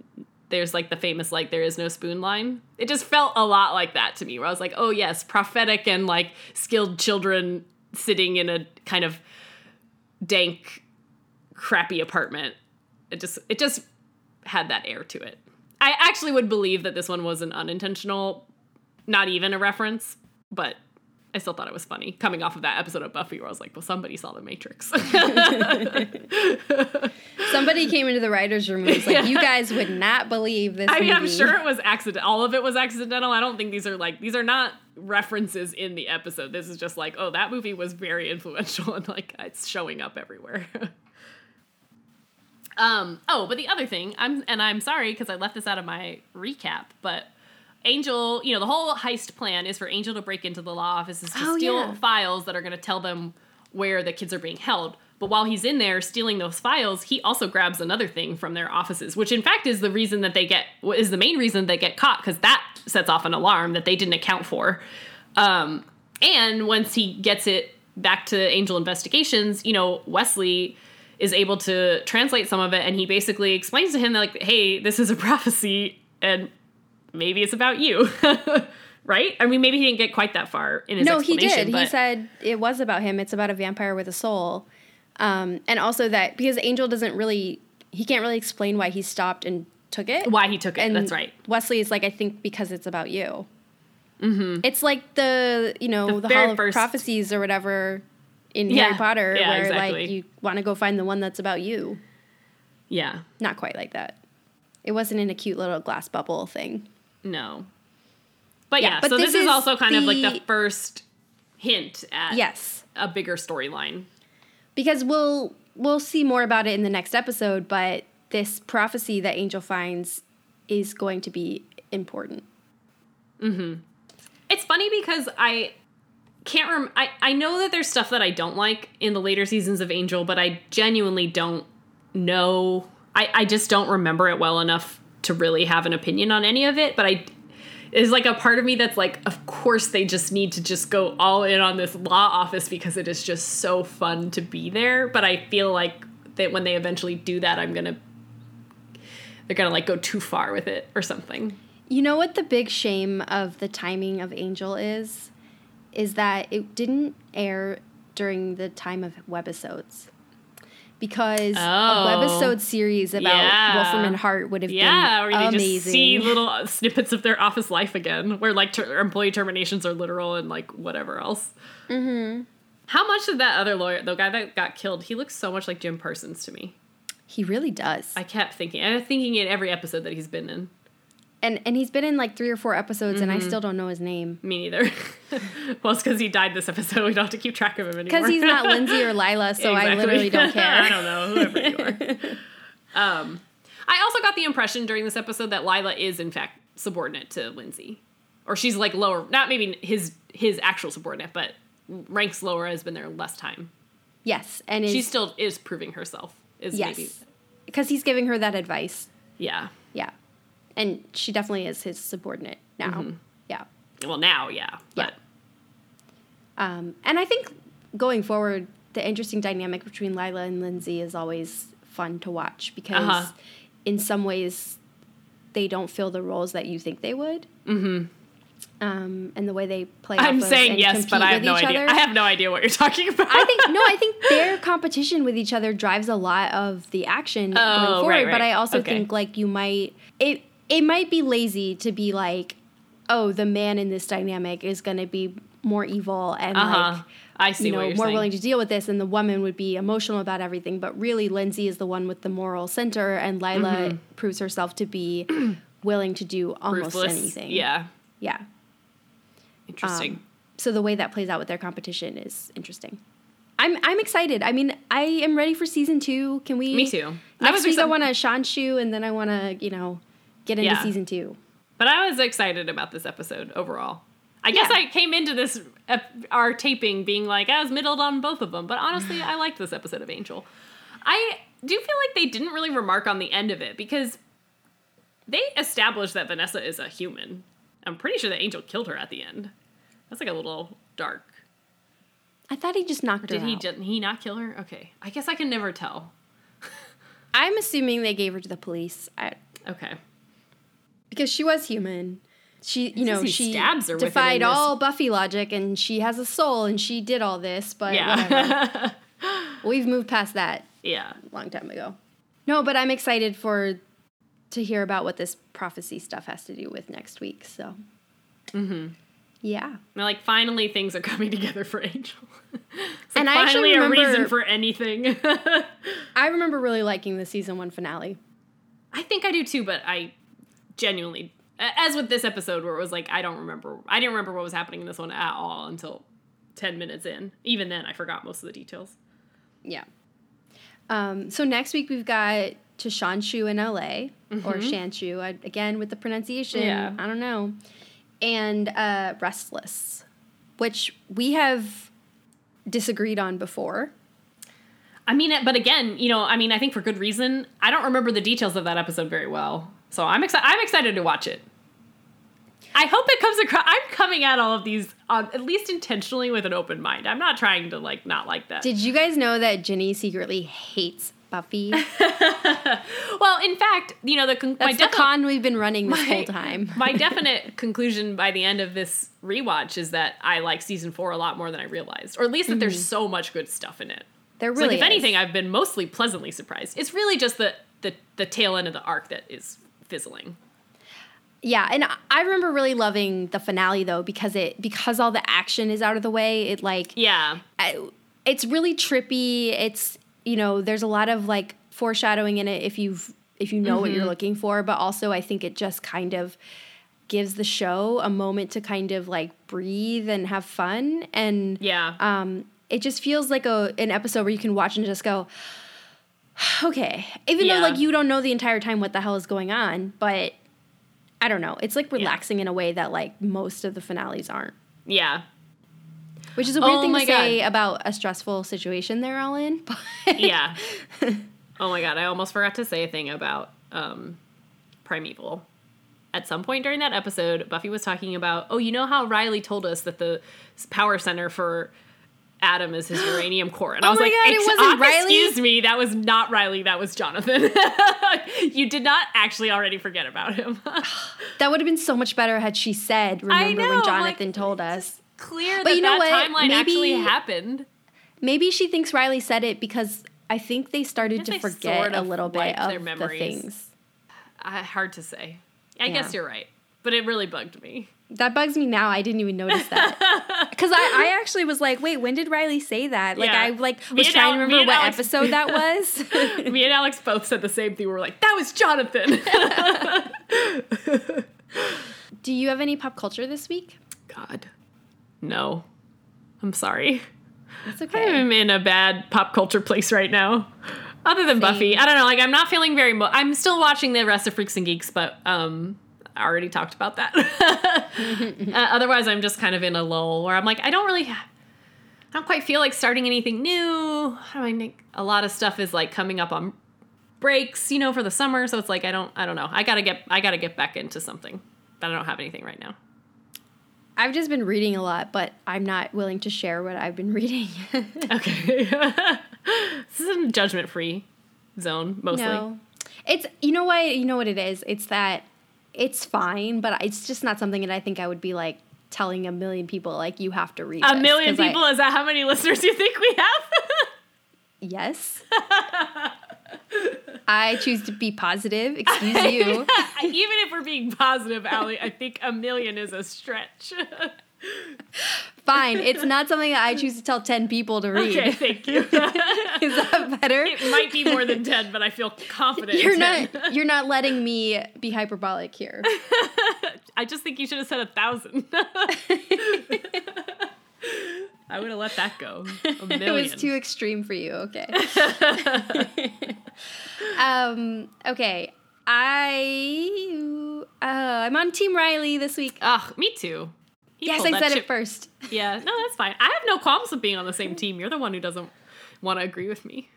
there's like the famous, like, there is no spoon line. It just felt a lot like that to me, where I was like, oh yes, prophetic and like skilled children sitting in a kind of dank, crappy apartment. It just, it just had that air to it. I actually would believe that this one was an unintentional, not even a reference, but I still thought it was funny coming off of that episode of Buffy where I was like, well, somebody saw The Matrix. Somebody came into the writer's room and was like, yeah. You guys would not believe this. I mean, movie. I'm sure it was accidental. All of it was accidental. I don't think these are like, these are not references in the episode. This is just like, oh, that movie was very influential and like it's showing up everywhere. Um, oh, but the other thing, I'm and I'm sorry because I left this out of my recap, but Angel, you know, the whole heist plan is for Angel to break into the law office is to oh, steal yeah. files that are going to tell them where the kids are being held. But while he's in there stealing those files, he also grabs another thing from their offices, which in fact is the reason that they get, is the main reason they get caught, because that sets off an alarm that they didn't account for. Um, and once he gets it back to Angel Investigations, you know, Wesley is able to translate some of it, and he basically explains to him that, like, hey, this is a prophecy, and maybe it's about you, right? I mean, maybe he didn't get quite that far in his no, explanation. No, he did. But he said it was about him. It's about a vampire with a soul. Um, and also that, because Angel doesn't really, he can't really explain why he stopped and took it. Why he took it, and that's right. Wesley is like, I think because it's about you. Mm-hmm. It's like the, you know, the, the Hall of first. Prophecies or whatever in yeah. Harry Potter, yeah, where, exactly. like, you want to go find the one that's about you. Yeah. Not quite like that. It wasn't in a cute little glass bubble thing. No. But, yeah, yeah but so this, this is, is also kind the, of, like, the first hint at yes. a bigger storyline. Because we'll we'll see more about it in the next episode, but this prophecy that Angel finds is going to be important. Mm-hmm. It's funny because I... Can't rem- I, I know that there's stuff that I don't like in the later seasons of Angel, but I genuinely don't know. I, I just don't remember it well enough to really have an opinion on any of it. But I is like a part of me that's like, of course they just need to just go all in on this law office because it is just so fun to be there. But I feel like that when they eventually do that, I'm gonna they're gonna like go too far with it or something. You know what the big shame of the timing of Angel is? is that it didn't air during the time of webisodes, because oh, a webisode series about yeah. Wolfram and Hart would have yeah, been amazing. Yeah, or you just see little snippets of their office life again, where like ter- employee terminations are literal and like whatever else. Mm-hmm. How much did that other lawyer, the guy that got killed, he looks so much like Jim Parsons to me. He really does. I kept thinking, I was thinking in every episode that he's been in. And and he's been in like three or four episodes, mm-hmm. and I still don't know his name. Me neither. Well, it's because he died this episode. We don't have to keep track of him anymore. Because he's not Lindsay or Lila, so exactly. I literally don't care. I don't know, whoever you are. um, I also got the impression during this episode that Lila is, in fact, subordinate to Lindsay. Or she's like lower, not maybe his his actual subordinate, but ranks lower, has been there less time. Yes. And she is, still is proving herself. Is yes. Because he's giving her that advice. Yeah. Yeah. And she definitely is his subordinate now. Mm-hmm. Yeah. Well, now, yeah. But. Yeah. Um, and I think going forward, the interesting dynamic between Lila and Lindsay is always fun to watch because uh-huh. in some ways they don't fill the roles that you think they would. Mm-hmm. Um, and the way they play I'm saying yes, but I have no idea. Other. I have no idea what you're talking about. I think no, I think their competition with each other drives a lot of the action oh, going forward. Right, right. But I also okay. think like you might it it might be lazy to be like, oh, the man in this dynamic is gonna be more evil and uh-huh. like I see you know, what you're more saying. Willing to deal with this, and the woman would be emotional about everything. But really, Lindsay is the one with the moral center, and Lila mm-hmm. proves herself to be willing to do almost Ruthless. Anything. Yeah. Yeah. Interesting. Um, so the way that plays out with their competition is interesting. I'm I'm excited. I mean, I am ready for season two. Can we? Me too. Next I was week excited. I want to Shanshu, and then I want to, you know, get into yeah. season two. But I was excited about this episode overall. I guess yeah. I came into this, uh, our taping, being like, I was middled on both of them. But honestly, I liked this episode of Angel. I do feel like they didn't really remark on the end of it because they established that Vanessa is a human. I'm pretty sure that Angel killed her at the end. That's like a little dark. I thought he just knocked her out. Did he, didn't he not kill her? Okay. I guess I can never tell. I'm assuming they gave her to the police. I, okay. Because she was human. She, you know, she stabs her defied all Buffy logic, and she has a soul, and she did all this, but yeah. whatever. We've moved past that. Yeah. A long time ago. No, but I'm excited for to hear about what this prophecy stuff has to do with next week, so. Mm-hmm. Yeah. And, like, finally things are coming together for Angel. It's like and I finally remember, a reason for anything. I remember really liking the season one finale. I think I do, too, but I genuinely as with this episode where it was like, I don't remember. I didn't remember what was happening in this one at all until ten minutes in. Even then, I forgot most of the details. Yeah. Um, so next week we've got to Shanshu in L A, mm-hmm. or Shanshu, I, again with the pronunciation. Yeah. I don't know. And uh, Restless, which we have disagreed on before. I mean, but again, you know, I mean, I think for good reason. I don't remember the details of that episode very well. So I'm excited. I'm excited to watch it. I hope it comes across. I'm coming at all of these, uh, at least intentionally, with an open mind. I'm not trying to like not like that. Did you guys know that Ginny secretly hates Buffy? Well, in fact, you know the con- that's my defi- the con we've been running this my, whole time. My definite conclusion by the end of this rewatch is that I like season four a lot more than I realized, or at least that mm-hmm. there's so much good stuff in it. There really, so, like, if is. Anything, I've been mostly pleasantly surprised. It's really just the the, the tail end of the arc that is fizzling. Yeah, and I remember really loving the finale though because it because all the action is out of the way. It like yeah, I, it's really trippy. It's you know there's a lot of like foreshadowing in it if you've if you know mm-hmm. what you're looking for. But also I think it just kind of gives the show a moment to kind of like breathe and have fun. And yeah, um, it just feels like a an episode where you can watch and just go. Okay. Even yeah. though, like, you don't know the entire time what the hell is going on, but I don't know. It's, like, relaxing yeah. in a way that, like, most of the finales aren't. Yeah. Which is a weird oh thing to God. Say about a stressful situation they're all in. But yeah. Oh, my God. I almost forgot to say a thing about um, Primeval. At some point during that episode, Buffy was talking about, oh, you know how Riley told us that the power center for Adam is his uranium core. And oh I was like, God, it wasn't uh, Riley? Excuse me, that was not Riley, that was Jonathan. You did not actually already forget about him. That would have been so much better had she said, remember know, when Jonathan like, told us. Clear but that you know that what? Timeline maybe, actually happened. Maybe she thinks Riley said it because I think they started to they forget sort of a little bit of their memories. The things. Uh, hard to say. I yeah. guess you're right. But it really bugged me. That bugs me now. I didn't even notice that. Because I, I actually was like, wait, when did Riley say that? Like, yeah. I like was trying Al- to remember what Alex- episode that was. Me and Alex both said the same thing. We were like, that was Jonathan. Do you have any pop culture this week? God, no. I'm sorry. That's okay. I'm in a bad pop culture place right now. Other than same. Buffy. I don't know. Like, I'm not feeling very mo- I'm still watching the rest of Freaks and Geeks, but um... I already talked about that. uh, otherwise, I'm just kind of in a lull where I'm like, I don't really, ha- I don't quite feel like starting anything new. How do I make a lot of stuff is like coming up on breaks, you know, for the summer. So it's like, I don't, I don't know. I gotta get, I gotta get back into something, but I don't have anything right now. I've just been reading a lot, but I'm not willing to share what I've been reading. Okay. This is a judgment-free zone, mostly. No. It's, you know why, you know what it is? It's that it's fine, but it's just not something that I think I would be like telling a million people, like, you have to read A this, million people? I, is that how many listeners you think we have? Yes. I choose to be positive. Excuse you. Even if we're being positive, Allie, I think a million is a stretch. Fine. It's not something that I choose to tell ten people to read. Okay, thank you. Is that better? It might be more than ten, but I feel confident. You're not, you're not letting me be hyperbolic here. I just think you should have said a thousand. I would have let that go. A million. It was too extreme for you. Okay. um, okay. I, uh, I'm on Team Riley this week. Ugh, me too. He yes, I said chip. it first. Yeah. No, that's fine. I have no qualms with being on the same team. You're the one who doesn't want to agree with me.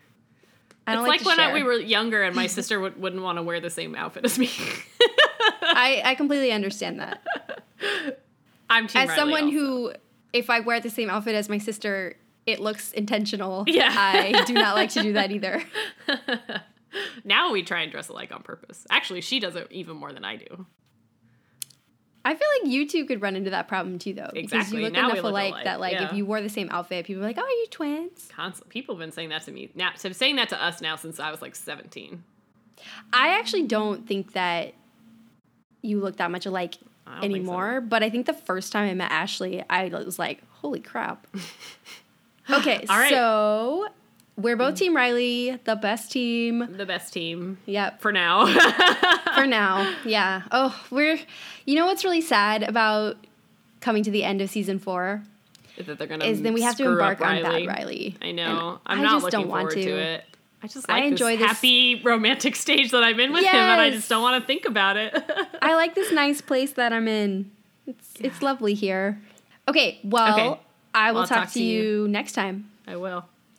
I don't it's like, like when I, we were younger and my sister would, wouldn't want to wear the same outfit as me. I, I completely understand that. I'm Team As Riley someone also. who... If I wear the same outfit as my sister, it looks intentional. Yeah. I do not like to do that either. Now we try and dress alike on purpose. Actually, she does it even more than I do. I feel like you two could run into that problem too, though. Exactly. Because you look now enough look alike, alike that, like, yeah. if you wore the same outfit, people are like, "Oh, are you twins?" Constant. People have been saying that to me now. So saying that to us now since I was like seventeen. I actually don't think that you look that much alike anymore, so. But I think the first time I met Ashley, I was like, holy crap. Okay, all right. So we're both Team Riley, the best team. The best team. Yep. For now. For now, yeah. Oh, we're, you know what's really sad about coming to the end of season four? Is that they're going to Is then we have to embark on Bad Riley. I know. And I'm I not just looking don't forward want to. to it. I just like I enjoy this happy this. romantic stage that I'm in with yes. him, and I just don't want to think about it. I like this nice place that I'm in. It's yeah. it's lovely here. Okay, well, okay. I will I'll talk, talk to you, you next time. I will. All